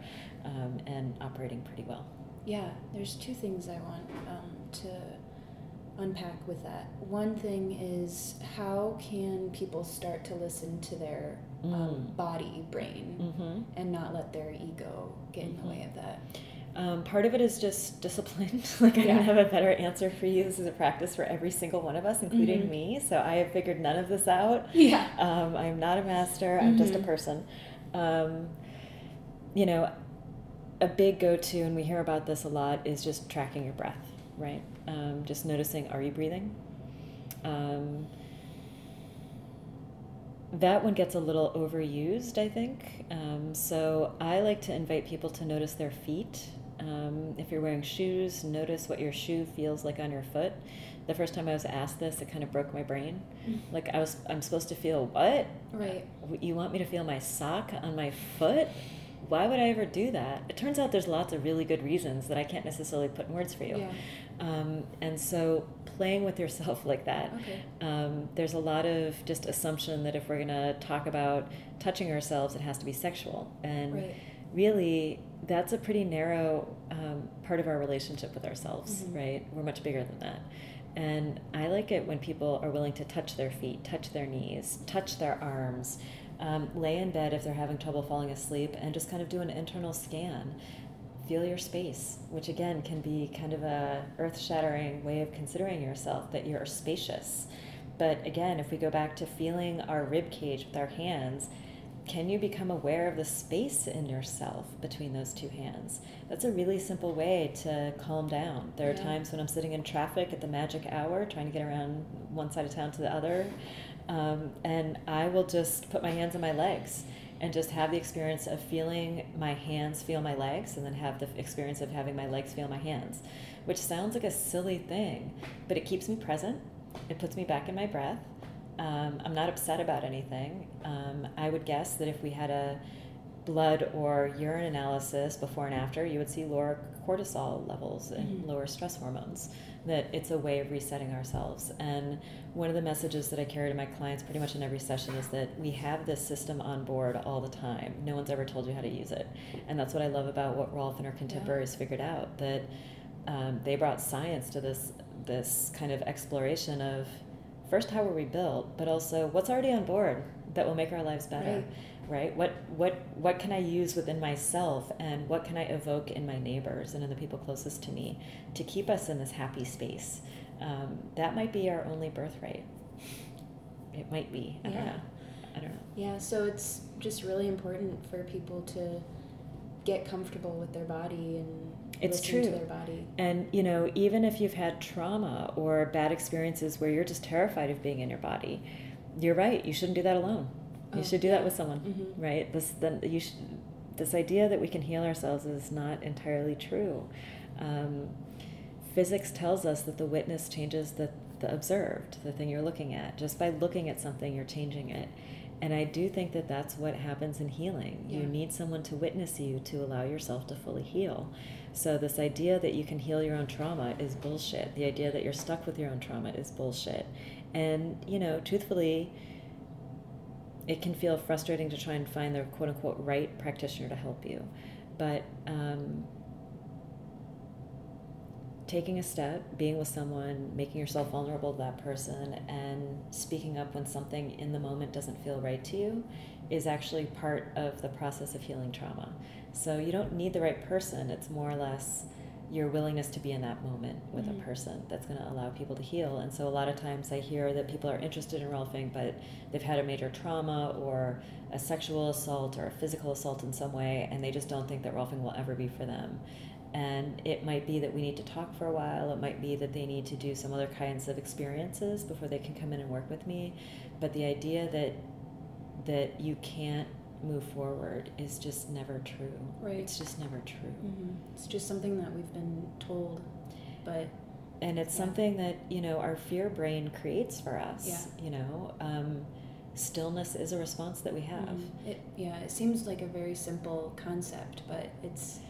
and operating pretty well. Yeah, there's two things I want to unpack with that. One thing is, how can people start to listen to their body, brain, mm-hmm. and not let their ego get in the way of that? Part of it is just discipline. Like, I don't have a better answer for you. This is a practice for every single one of us, including mm-hmm. me. So I have figured none of this out. Yeah. I'm not a master. I'm just a person. You know, a big go-to, and we hear about this a lot, is just tracking your breath, right? Just noticing, are you breathing? That one gets a little overused, I think. So I like to invite people to notice their feet. If you're wearing shoes, notice what your shoe feels like on your foot. The first time I was asked this, it kind of broke my brain. Like, I'm supposed to feel what? Right. You want me to feel my sock on my foot? Why would I ever do that? It turns out there's lots of really good reasons that I can't necessarily put in words for you. Yeah. And so playing with yourself like that. Okay. There's a lot of just assumption that if we're going to talk about touching ourselves, it has to be sexual. And really, that's a pretty narrow part of our relationship with ourselves, right? We're much bigger than that. And I like it when people are willing to touch their feet, touch their knees, touch their arms, lay in bed if they're having trouble falling asleep, and just kind of do an internal scan. Feel your space, which again can be kind of a earth-shattering way of considering yourself, that you're spacious. But again, if we go back to feeling our rib cage with our hands, can you become aware of the space in yourself between those two hands? That's a really simple way to calm down. There are times when I'm sitting in traffic at the magic hour trying to get around one side of town to the other, and I will just put my hands on my legs and just have the experience of feeling my hands feel my legs, and then have the experience of having my legs feel my hands, which sounds like a silly thing, but it keeps me present. It puts me back in my breath. I'm not upset about anything. I would guess that if we had a blood or urine analysis before and after, you would see lower cortisol levels and lower stress hormones, that it's a way of resetting ourselves. And one of the messages that I carry to my clients pretty much in every session is that we have this system on board all the time. No one's ever told you how to use it. And that's what I love about what Rolf and her contemporaries figured out, that they brought science to this kind of exploration of, first, how were we built, but also what's already on board? that will make our lives better, right? What can I use within myself, and what can I evoke in my neighbors and in the people closest to me to keep us in this happy space? That might be our only birthright. It might be. I don't know. Yeah, so it's just really important for people to get comfortable with their body and listen to their body. And, you know, even if you've had trauma or bad experiences where you're just terrified of being in your body, you're right, you shouldn't do that alone. You should do that with someone, mm-hmm. right? This idea that we can heal ourselves is not entirely true. Physics tells us that the witness changes the observed, the thing you're looking at. Just by looking at something, you're changing it. And I do think that that's what happens in healing. Yeah. You need someone to witness you to allow yourself to fully heal. So this idea that you can heal your own trauma is bullshit. The idea that you're stuck with your own trauma is bullshit. And, you know, truthfully, it can feel frustrating to try and find the quote-unquote right practitioner to help you. But taking a step, being with someone, making yourself vulnerable to that person, and speaking up when something in the moment doesn't feel right to you is actually part of the process of healing trauma. So you don't need the right person. It's more or less your willingness to be in that moment with mm-hmm. a person that's going to allow people to heal. And so a lot of times I hear that people are interested in Rolfing, but they've had a major trauma or a sexual assault or a physical assault in some way, and they just don't think that Rolfing will ever be for them. And it might be that we need to talk for a while. It might be that they need to do some other kinds of experiences before they can come in and work with me. But the idea that you can't move forward is just never true. Right. It's just never true. Mm-hmm. It's just something that we've been told, and it's something that, you know, our fear brain creates for us. Yeah. You know, stillness is a response that we have. Mm-hmm. It seems like a very simple concept, but this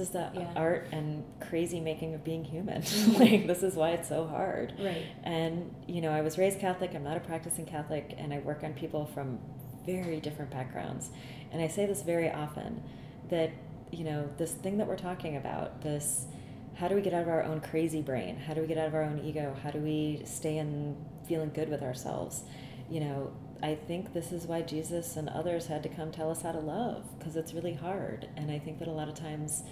is the art and crazy making of being human. Like, this is why it's so hard. Right. And, you know, I was raised Catholic. I'm not a practicing Catholic, and I work on people from very different backgrounds. And I say this very often, that, you know, this thing that we're talking about, this, how do we get out of our own crazy brain? How do we get out of our own ego? How do we stay in feeling good with ourselves? You know, I think this is why Jesus and others had to come tell us how to love, because it's really hard. And I think that a lot of times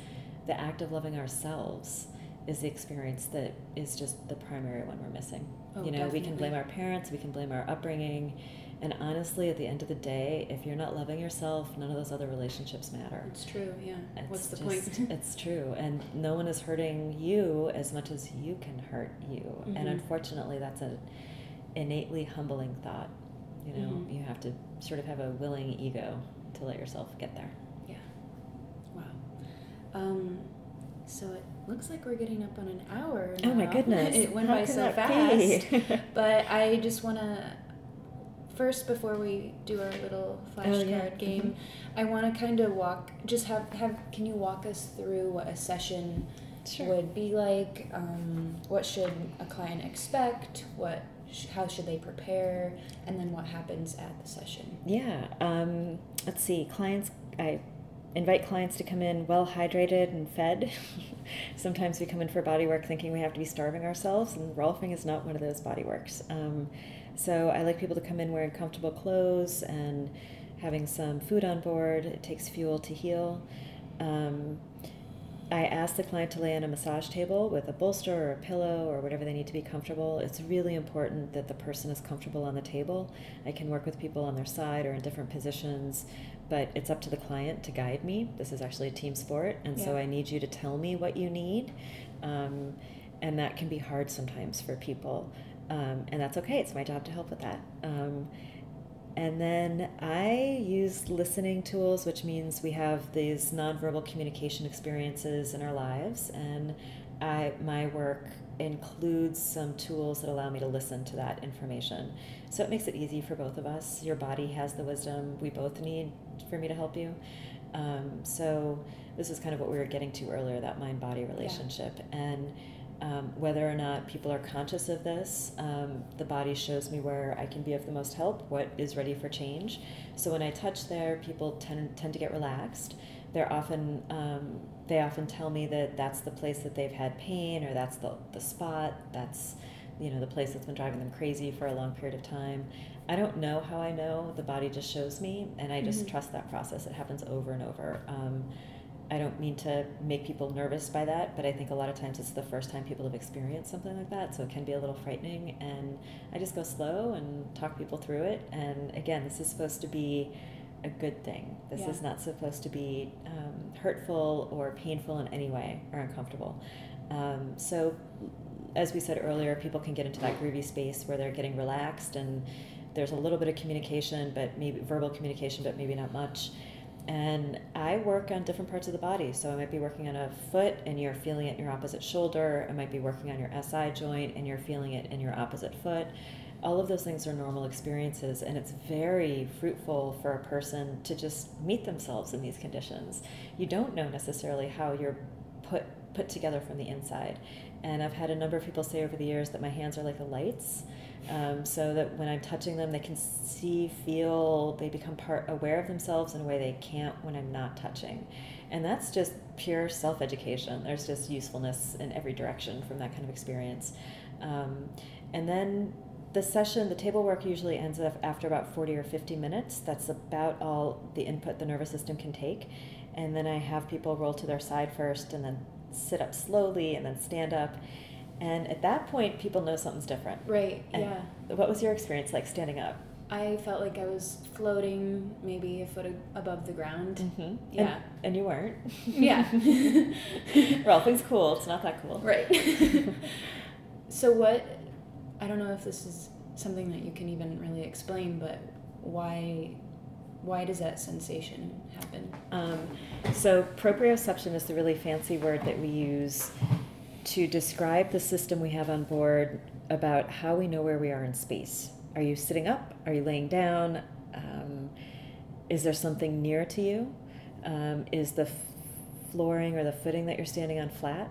the act of loving ourselves is the experience that is just the primary one we're missing. Oh, you know, definitely. We can blame our parents, we can blame our upbringing. And honestly, at the end of the day, if you're not loving yourself, none of those other relationships matter. It's true, yeah. What's the point? It's true. And no one is hurting you as much as you can hurt you. Mm-hmm. And unfortunately, that's an innately humbling thought. You know, mm-hmm. you have to sort of have a willing ego to let yourself get there. Yeah. Wow. So it looks like we're getting up on an hour now. Oh, my goodness. It went by so fast. But I just want to... First, before we do our little flashcard game, mm-hmm. I want to kind of can you walk us through what a session would be like? What should a client expect? How should they prepare? And then what happens at the session? Yeah. Let's see. I invite clients to come in well hydrated and fed. Sometimes we come in for body work thinking we have to be starving ourselves, and Rolfing is not one of those body works. So I like people to come in wearing comfortable clothes and having some food on board. It takes fuel to heal. I ask the client to lay on a massage table with a bolster or a pillow or whatever they need to be comfortable. It's really important that the person is comfortable on the table. I can work with people on their side or in different positions, but it's up to the client to guide me. This is actually a team sport, and so I need you to tell me what you need. And that can be hard sometimes for people. And that's okay. It's my job to help with that. And then I use listening tools, which means we have these nonverbal communication experiences in our lives. And my work includes some tools that allow me to listen to that information. So it makes it easy for both of us. Your body has the wisdom we both need for me to help you. So this is kind of what we were getting to earlier, that mind-body relationship. Yeah. And whether or not people are conscious of this, the body shows me where I can be of the most help, what is ready for change. So when I touch there, people tend to get relaxed. They often tell me that that's the place that they've had pain, or that's the spot, that's you know, the place that's been driving them crazy for a long period of time. I don't know how I know. The body just shows me, and I just trust that process. It happens over and over. I don't mean to make people nervous by that, but I think a lot of times it's the first time people have experienced something like that, so it can be a little frightening. And I just go slow and talk people through it. And again, this is supposed to be a good thing. This is not supposed to be hurtful or painful in any way or uncomfortable. So as we said earlier, people can get into that groovy space where they're getting relaxed and there's a little bit of communication, but maybe verbal communication, but maybe not much. And I work on different parts of the body. So I might be working on a foot and you're feeling it in your opposite shoulder. I might be working on your SI joint and you're feeling it in your opposite foot. All of those things are normal experiences, and it's very fruitful for a person to just meet themselves in these conditions. You don't know necessarily how you're put together from the inside. And I've had a number of people say over the years that my hands are like the lights, so that when I'm touching them, they can see, feel, they become aware of themselves in a way they can't when I'm not touching. And that's just pure self-education. There's just usefulness in every direction from that kind of experience. And then the session, the table work usually ends up after about 40 or 50 minutes. That's about all the input the nervous system can take. And then I have people roll to their side first and then sit up slowly and then stand up. And at that point, people know something's different. Right, and yeah. What was your experience like standing up? I felt like I was floating maybe a foot above the ground. Mm-hmm. Yeah. And you weren't. Yeah. Rolfing's cool. It's not that cool. Right. So what, I don't know if this is something that you can even really explain, but why does that sensation happen? So proprioception is the really fancy word that we use to describe the system we have on board about how we know where we are in space. Are you sitting up? Are you laying down? Is there something near to you? Is the flooring or the footing that you're standing on flat?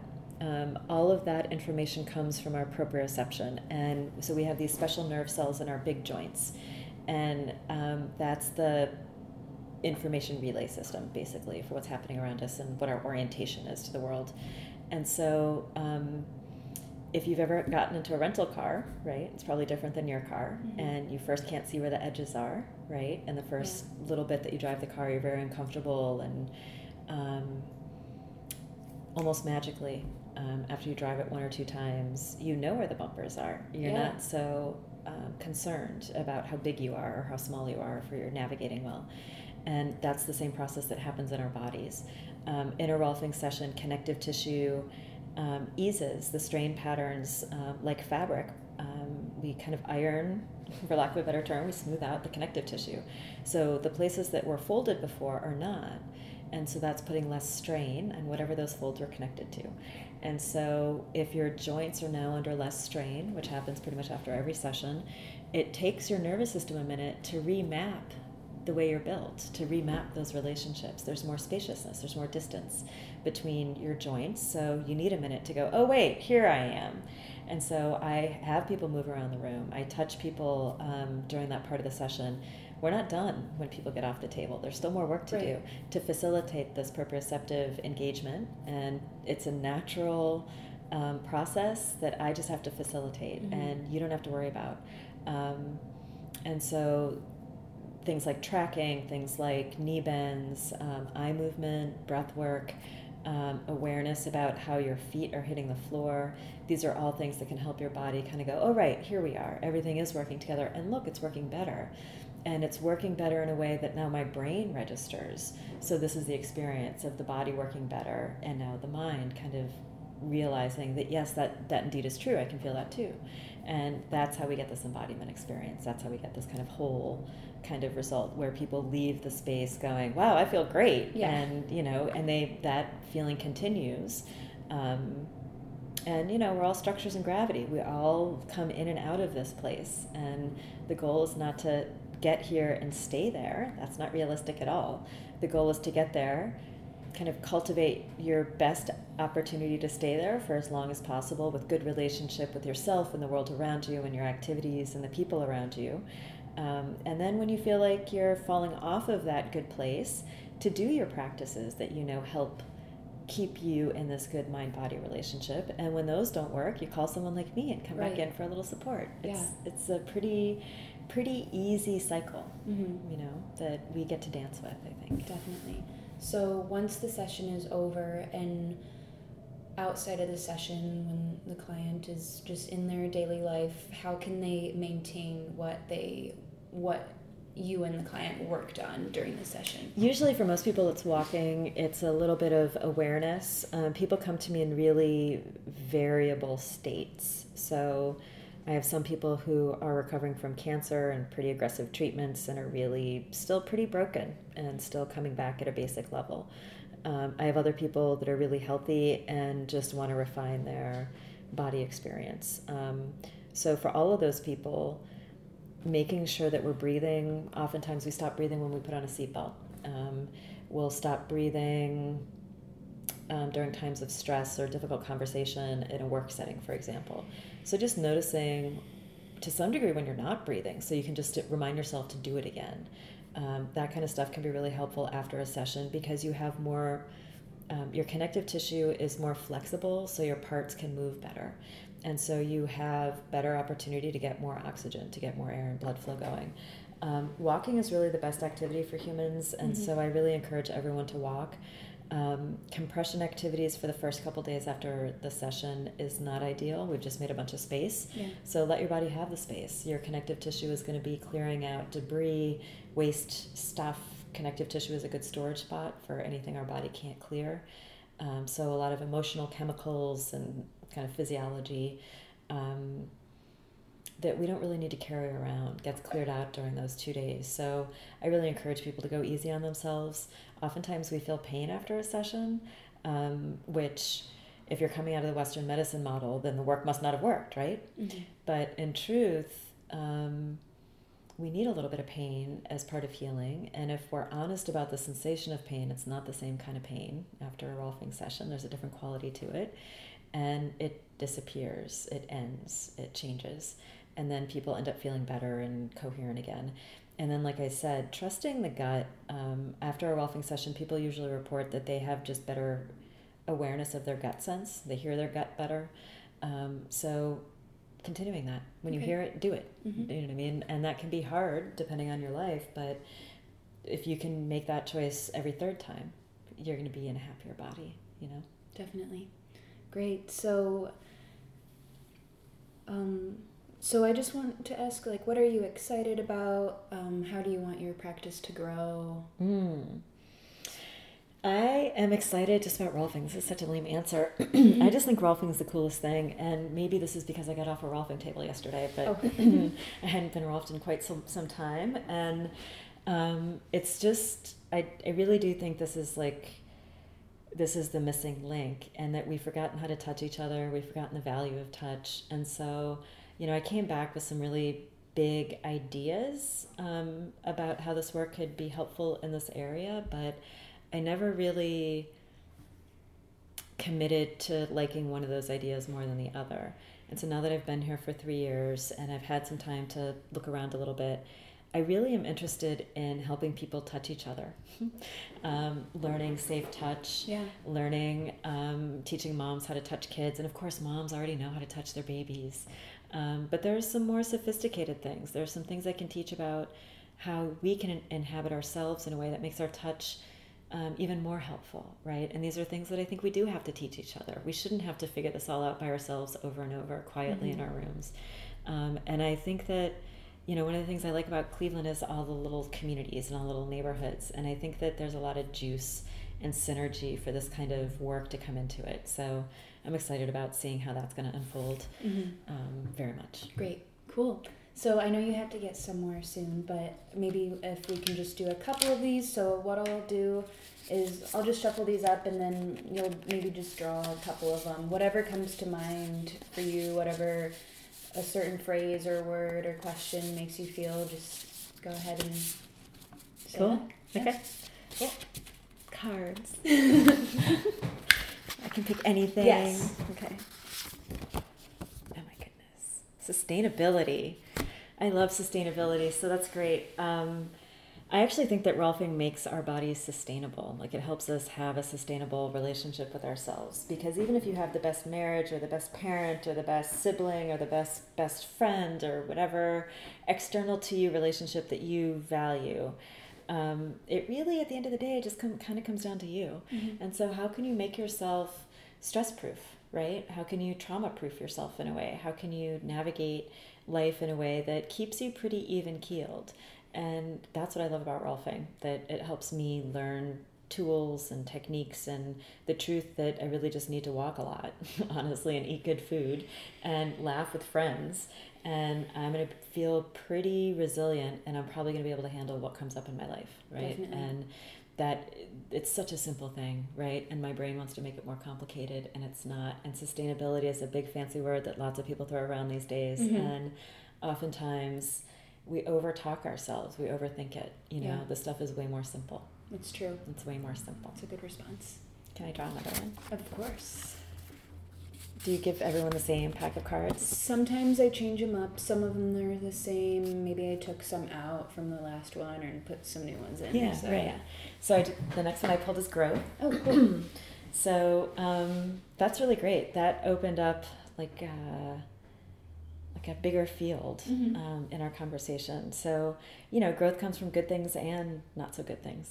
All of that information comes from our proprioception. And so we have these special nerve cells in our big joints. And that's the information relay system, basically, for what's happening around us and what our orientation is to the world. And so if you've ever gotten into a rental car, right, it's probably different than your car. Mm-hmm. And you first can't see where the edges are, right? And the first little bit that you drive the car, you're very uncomfortable. And almost magically, after you drive it one or two times, you know where the bumpers are. You're not so concerned about how big you are or how small you are for your navigating well. And that's the same process that happens in our bodies. In a Rolfing session, connective tissue eases the strain patterns like fabric. We kind of iron, for lack of a better term, we smooth out the connective tissue. So the places that were folded before are not. And so that's putting less strain on whatever those folds were connected to. And so if your joints are now under less strain, which happens pretty much after every session, it takes your nervous system a minute to remap the way you're built, to remap those relationships. There's more spaciousness, there's more distance between your joints. So you need a minute to go, oh, wait, here I am. And so I have people move around the room. I touch people during that part of the session. We're not done when people get off the table. There's still more work to do to facilitate this proprioceptive engagement. And it's a natural process that I just have to facilitate, and you don't have to worry about. And so things like tracking, things like knee bends, eye movement, breath work, awareness about how your feet are hitting the floor. These are all things that can help your body kind of go, oh, right, here we are. Everything is working together. And look, it's working better. And it's working better in a way that now my brain registers. So this is the experience of the body working better, and now the mind kind of realizing that, yes, that indeed is true. I can feel that too. And that's how we get this embodiment experience. That's how we get this kind of whole kind of result where people leave the space going, wow, I feel great. Yeah. And, you know, and that feeling continues. And, you know, we're all structures in gravity. We all come in and out of this place. And the goal is not to get here and stay there. That's not realistic at all. The goal is to get there, kind of cultivate your best opportunity to stay there for as long as possible with good relationship with yourself and the world around you and your activities and the people around you. And then when you feel like you're falling off of that good place, to do your practices that you know help keep you in this good mind-body relationship. And when those don't work, you call someone like me and come back in for a little support. It's a pretty easy cycle, you know, that we get to dance with, I think. Definitely. So once the session is over and outside of the session, when the client is just in their daily life, how can they maintain what you and the client worked on during the session? Usually for most people it's walking, it's a little bit of awareness. People come to me in really variable states. So I have some people who are recovering from cancer and pretty aggressive treatments and are really still pretty broken and still coming back at a basic level. I have other people that are really healthy and just want to refine their body experience. So for all of those people, making sure that we're breathing. Oftentimes we stop breathing when we put on a seatbelt. We'll stop breathing during times of stress or difficult conversation in a work setting, for example. So just noticing to some degree when you're not breathing, so you can just remind yourself to do it again. That kind of stuff can be really helpful after a session because you have more, your connective tissue is more flexible, so your parts can move better. And so you have better opportunity to get more oxygen, to get more air and blood flow going. Walking is really the best activity for humans, and so I really encourage everyone to walk. Compression activities for the first couple days after the session is not ideal. We've just made a bunch of space. So let your body have the space. Your connective tissue is going to be clearing out debris, waste stuff. Connective tissue is a good storage spot for anything our body can't clear. So a lot of emotional chemicals and kind of physiology that we don't really need to carry around gets cleared out during those 2 days. So I really encourage people to go easy on themselves. Oftentimes we feel pain after a session, which if you're coming out of the Western medicine model, then the work must not have worked, right? But in truth, we need a little bit of pain as part of healing. And if we're honest about the sensation of pain, it's not the same kind of pain after a Rolfing session. There's a different quality to it. And it disappears, it ends, it changes. And then people end up feeling better and coherent again. And then, like I said, trusting the gut. After a Rolfing session, people usually report that they have just better awareness of their gut sense. They hear their gut better. So continuing that. When you hear it, do it. You know what I mean? And that can be hard depending on your life. But if you can make that choice every third time, you're going to be in a happier body, you know? Definitely. Great. So, so I just want to ask, like, what are you excited about? How do you want your practice to grow? I am excited just about Rolfing. This is such a lame answer. I just think Rolfing is the coolest thing, and maybe this is because I got off a Rolfing table yesterday, but I hadn't been Rolfed in quite some time, and it's just, I really do think this is like, this is the missing link, and that we've forgotten how to touch each other. We've forgotten the value of touch. And so, you know, I came back with some really big ideas about how this work could be helpful in this area, but I never really committed to liking one of those ideas more than the other. And so now that I've been here for 3 years and I've had some time to look around a little bit, I really am interested in helping people touch each other, learning safe touch, learning, teaching moms how to touch kids. And of course, moms already know how to touch their babies. But there are some more sophisticated things. There are some things I can teach about how we can inhabit ourselves in a way that makes our touch even more helpful, right? And these are things that I think we do have to teach each other. We shouldn't have to figure this all out by ourselves over and over quietly in our rooms. And I think that, you know, one of the things I like about Cleveland is all the little communities and all the little neighborhoods. And I think that there's a lot of juice and synergy for this kind of work to come into it. So I'm excited about seeing how that's going to unfold very much. Great. Cool. So I know you have to get somewhere soon, but maybe if we can just do a couple of these. So what I'll do is I'll just shuffle these up and then you'll maybe just draw a couple of them. Whatever comes to mind for you, whatever a certain phrase or word or question makes you feel, just go ahead and say Okay. Yeah. Cards. I can pick anything. Yes. Okay. Oh my goodness. Sustainability. I love sustainability, so that's great. I actually think that Rolfing makes our bodies sustainable. Like, it helps us have a sustainable relationship with ourselves. Because even if you have the best marriage or the best parent or the best sibling or the best friend or whatever external to you relationship that you value, it really, at the end of the day, just kind of comes down to you. Mm-hmm. And so how can you make yourself stress-proof, right? How can you trauma-proof yourself in a way? How can you navigate life in a way that keeps you pretty even-keeled? And that's what I love about Rolfing, that it helps me learn tools and techniques and the truth that I really just need to walk a lot, honestly, and eat good food and laugh with friends. And I'm going to feel pretty resilient, and I'm probably going to be able to handle what comes up in my life, right? Definitely. And that it's such a simple thing, right? And my brain wants to make it more complicated, and it's not. And sustainability is a big fancy word that lots of people throw around these days. Mm-hmm. And oftentimes we overtalk ourselves, we overthink it. You know, yeah. This stuff is way more simple. It's true. It's way more simple. It's a good response. Can I draw another one? Of course. Do you give everyone the same pack of cards? Sometimes I change them up. Some of them are the same. Maybe I took some out from the last one and put some new ones in. Yeah, so. Right. Yeah. So the next one I pulled is growth. Oh, cool. So that's really great. That opened up like a bigger field in our conversation. So, you know, growth comes from good things and not so good things,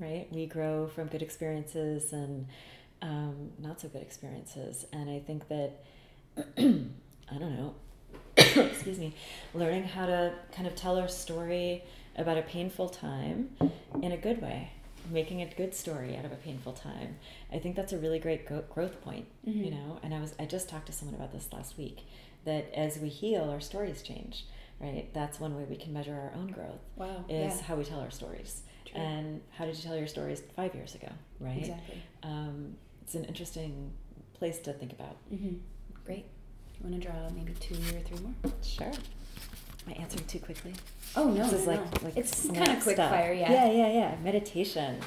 right? We grow from good experiences and not so good experiences. And I think that, I don't know, excuse me, learning how to kind of tell our story about a painful time in a good way, making a good story out of a painful time. I think that's a really great growth point, you know? And I just talked to someone about this last week, that as we heal, our stories change, right? That's one way we can measure our own growth. Wow. Is how we tell our stories. True. And how did you tell your stories 5 years ago, right? Exactly. It's an interesting place to think about. Mm-hmm. Great. You want to draw maybe 2 or 3 more? Sure. Am I answering too quickly? Oh, no. This is like it's kind of quick fire, yeah. Yeah. Meditation.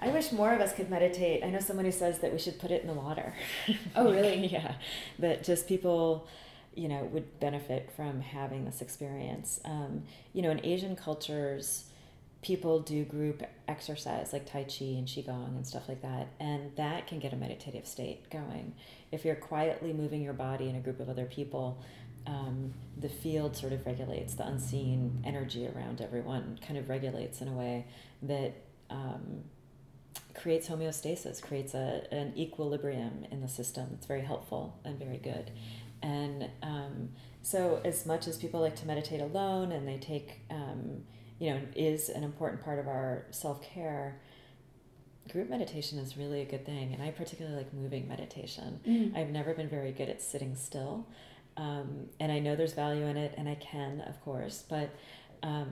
I wish more of us could meditate. I know someone who says that we should put it in the water. Oh, really? Yeah. But just people, you know, would benefit from having this experience. You know, in Asian cultures, people do group exercise like Tai Chi and Qigong and stuff like that. And that can get a meditative state going. If you're quietly moving your body in a group of other people, the field sort of regulates, the unseen energy around everyone kind of regulates in a way that creates homeostasis, creates an equilibrium in the system. It's very helpful and very good. And so as much as people like to meditate alone and they take, you know, is an important part of our self-care, group meditation is really a good thing. And I particularly like moving meditation. Mm-hmm. I've never been very good at sitting still. And I know there's value in it, and I can, of course, but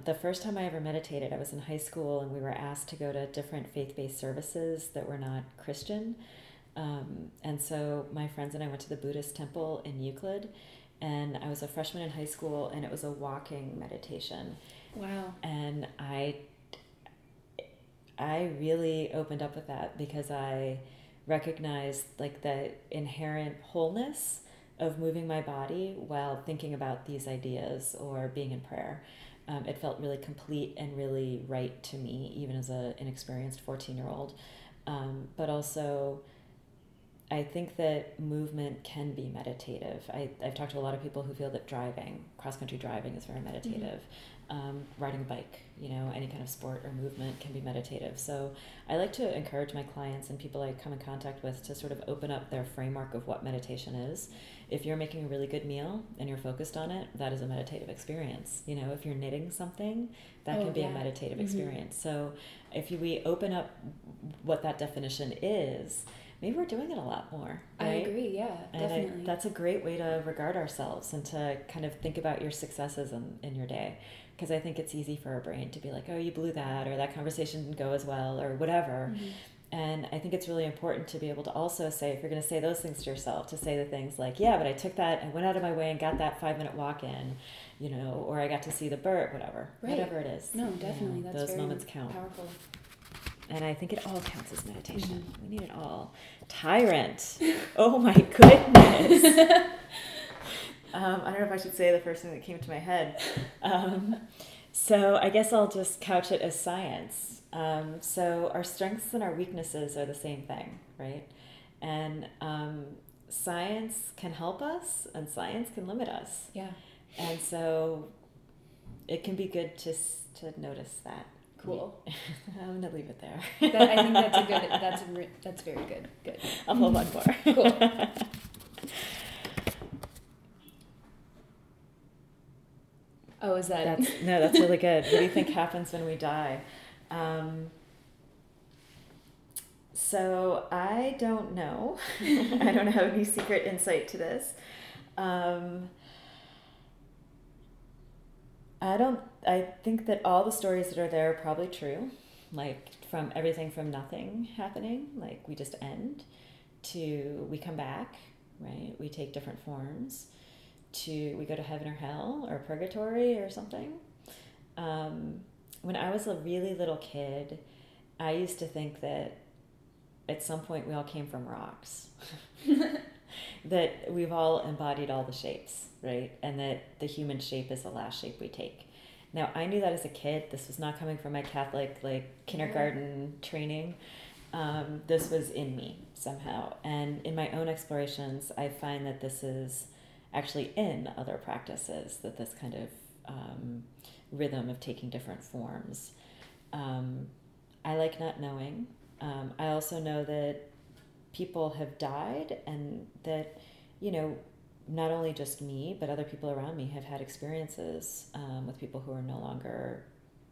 the first time I ever meditated, I was in high school, and we were asked to go to different faith-based services that were not Christian. And so my friends and I went to the Buddhist temple in Euclid, and I was a freshman in high school, and it was a walking meditation. Wow. And I really opened up with that because I recognized like the inherent wholeness of moving my body while thinking about these ideas or being in prayer. It felt really complete and really right to me, even as an inexperienced 14-year-old. But also, I think that movement can be meditative. I've talked to a lot of people who feel that driving, cross-country driving, is very meditative. Mm-hmm. Riding a bike, you know, any kind of sport or movement can be meditative. So I like to encourage my clients and people I come in contact with to sort of open up their framework of what meditation is. If you're making a really good meal and you're focused on it, that is a meditative experience. You know, if you're knitting something, that can be a meditative experience. So if we open up what that definition is, maybe we're doing it a lot more. Right? I agree, yeah, and definitely. That's a great way to regard ourselves and to kind of think about your successes in your day. Because I think it's easy for our brain to be like, oh, you blew that, or that conversation didn't go as well, or whatever. Mm-hmm. And I think it's really important to be able to also say, if you're going to say those things to yourself, to say the things like, yeah, but I took that and went out of my way and got that 5-minute walk in, you know, or I got to see the bird, whatever. Right. Whatever it is. No, definitely. You know, those moments count. Powerful. And I think it all counts as meditation. Mm-hmm. We need it all. Tyrant. Oh, my goodness. I don't know if I should say the first thing that came to my head. So I guess I'll just couch it as science. So our strengths and our weaknesses are the same thing, right? And science can help us and science can limit us. Yeah. And so it can be good to notice that. Cool. I'm gonna leave it there. I think that's a good. That's very good. Good. I'll hold on more. Cool. Oh, is that? That's really good. What do you think happens when we die? So I don't know. I don't have any secret insight to this. I think that all the stories that are there are probably true, like from everything from nothing happening, like we just end, to we come back, right? We take different forms, to we go to heaven or hell or purgatory or something. When I was a really little kid, I used to think that at some point we all came from rocks. That we've all embodied all the shapes, right? And that the human shape is the last shape we take. Now, I knew that as a kid. This was not coming from my Catholic, kindergarten training. This was in me somehow. And in my own explorations, I find that this is actually in other practices, that this kind of rhythm of taking different forms. I like not knowing. I also know that people have died, and that, not only just me, but other people around me have had experiences with people who are no longer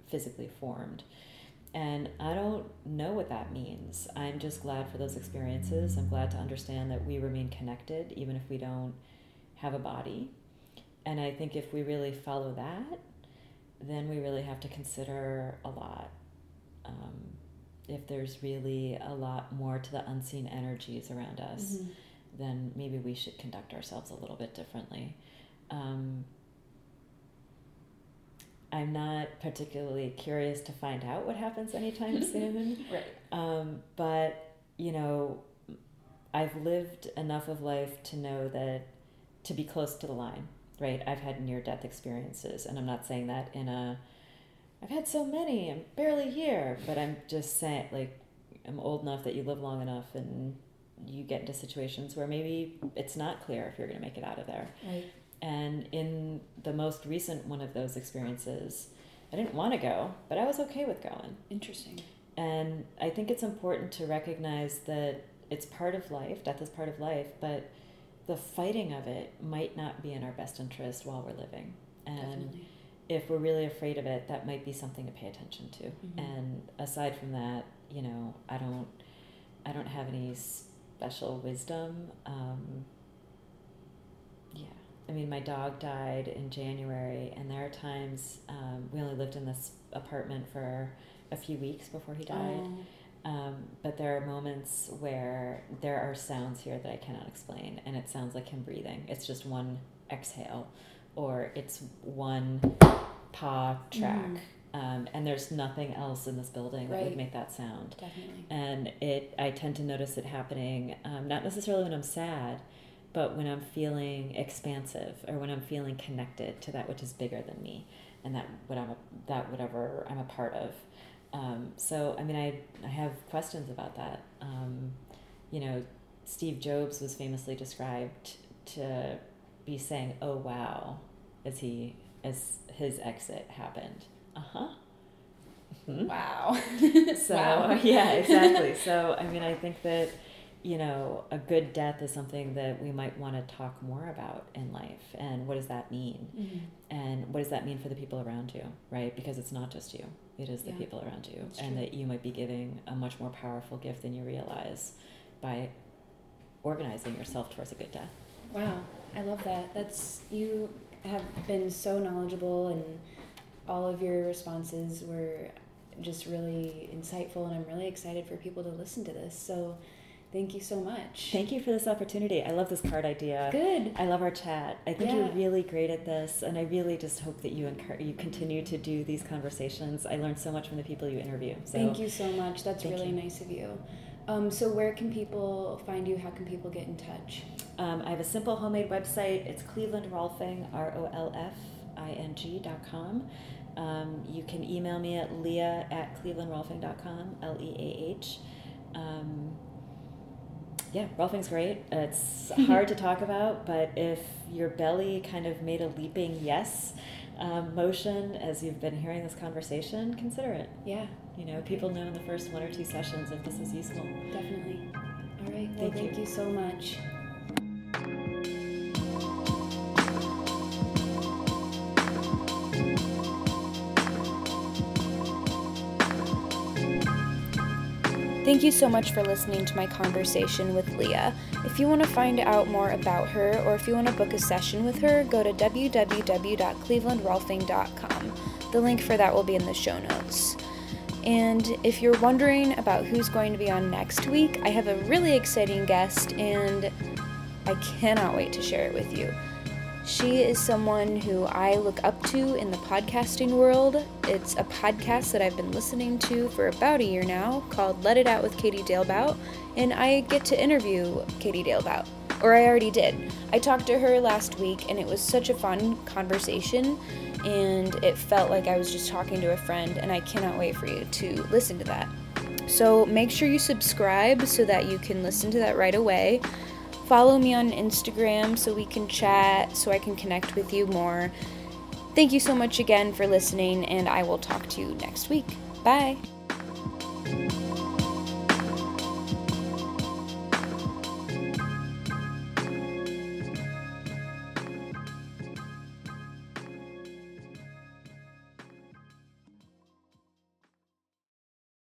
physically formed. And I don't know what that means. I'm just glad for those experiences. I'm glad to understand that we remain connected, even if we don't have a body. And I think if we really follow that, then we really have to consider a lot. If there's really a lot more to the unseen energies around us, mm-hmm. then maybe we should conduct ourselves a little bit differently. I'm not particularly curious to find out what happens anytime soon. Right. But, I've lived enough of life to know that to be close to the line, right? I've had near-death experiences, and I'm not saying that in a... I've had so many, I'm barely here, but I'm just saying, I'm old enough that you live long enough and you get into situations where maybe it's not clear if you're going to make it out of there. Right. And in the most recent one of those experiences, I didn't want to go, but I was okay with going. Interesting. And I think it's important to recognize that it's part of life, death is part of life, but the fighting of it might not be in our best interest while we're living. And definitely. If we're really afraid of it, that might be something to pay attention to. Mm-hmm. And aside from that, I don't have any special wisdom. My dog died in January, and there are times we only lived in this apartment for a few weeks before he died. But there are moments where there are sounds here that I cannot explain, and it sounds like him breathing. It's just one exhale. Or it's one paw track, and there's nothing else in this building that would make that sound. Definitely. And I tend to notice it happening, not necessarily when I'm sad, but when I'm feeling expansive or when I'm feeling connected to that which is bigger than me and whatever I'm a part of. I have questions about that. Steve Jobs was famously described to be saying, "Oh wow," as his exit happened. Wow. So wow. Yeah, exactly. So I think that a good death is something that we might want to talk more about in life. And what does that mean? Mm-hmm. And what does that mean for the people around you, right? Because it's not just you, it is the people around you. That's and true. That you might be giving a much more powerful gift than you realize by organizing yourself towards a good death. Wow, I love that. You have been so knowledgeable, and all of your responses were just really insightful, and I'm really excited for people to listen to this. So thank you so much. Thank you for this opportunity. I love this card idea. Good. I love our chat. I think you're really great at this, and I really just hope that you continue to do these conversations. I learned so much from the people you interview. So thank you so much. That's really nice of you. So where can people find you? How can people get in touch? I have a simple homemade website. It's Cleveland Rolfing, ROLFING.com. You can email me at leah@clevelandrolfing.com, Leah. Yeah, Rolfing's great. It's hard to talk about, but if your belly kind of made a leaping yes motion as you've been hearing this conversation, consider it. Yeah. You know, people know in the first 1 or 2 sessions if this is useful. Definitely. All right. Well, thank you so much. Thank you so much for listening to my conversation with Leah. If you want to find out more about her, or if you want to book a session with her, go to www.clevelandrolfing.com. The link for that will be in the show notes. And if you're wondering about who's going to be on next week, I have a really exciting guest, and I cannot wait to share it with you. She is someone who I look up to in the podcasting world. It's a podcast that I've been listening to for about a year now called Let It Out with Katie Dalebout, and I get to interview Katie Dalebout, or I already did. I talked to her last week, and it was such a fun conversation, and it felt like I was just talking to a friend, and I cannot wait for you to listen to that. So make sure you subscribe so that you can listen to that right away. Follow me on Instagram so we can chat, so I can connect with you more. Thank you so much again for listening, and I will talk to you next week. Bye.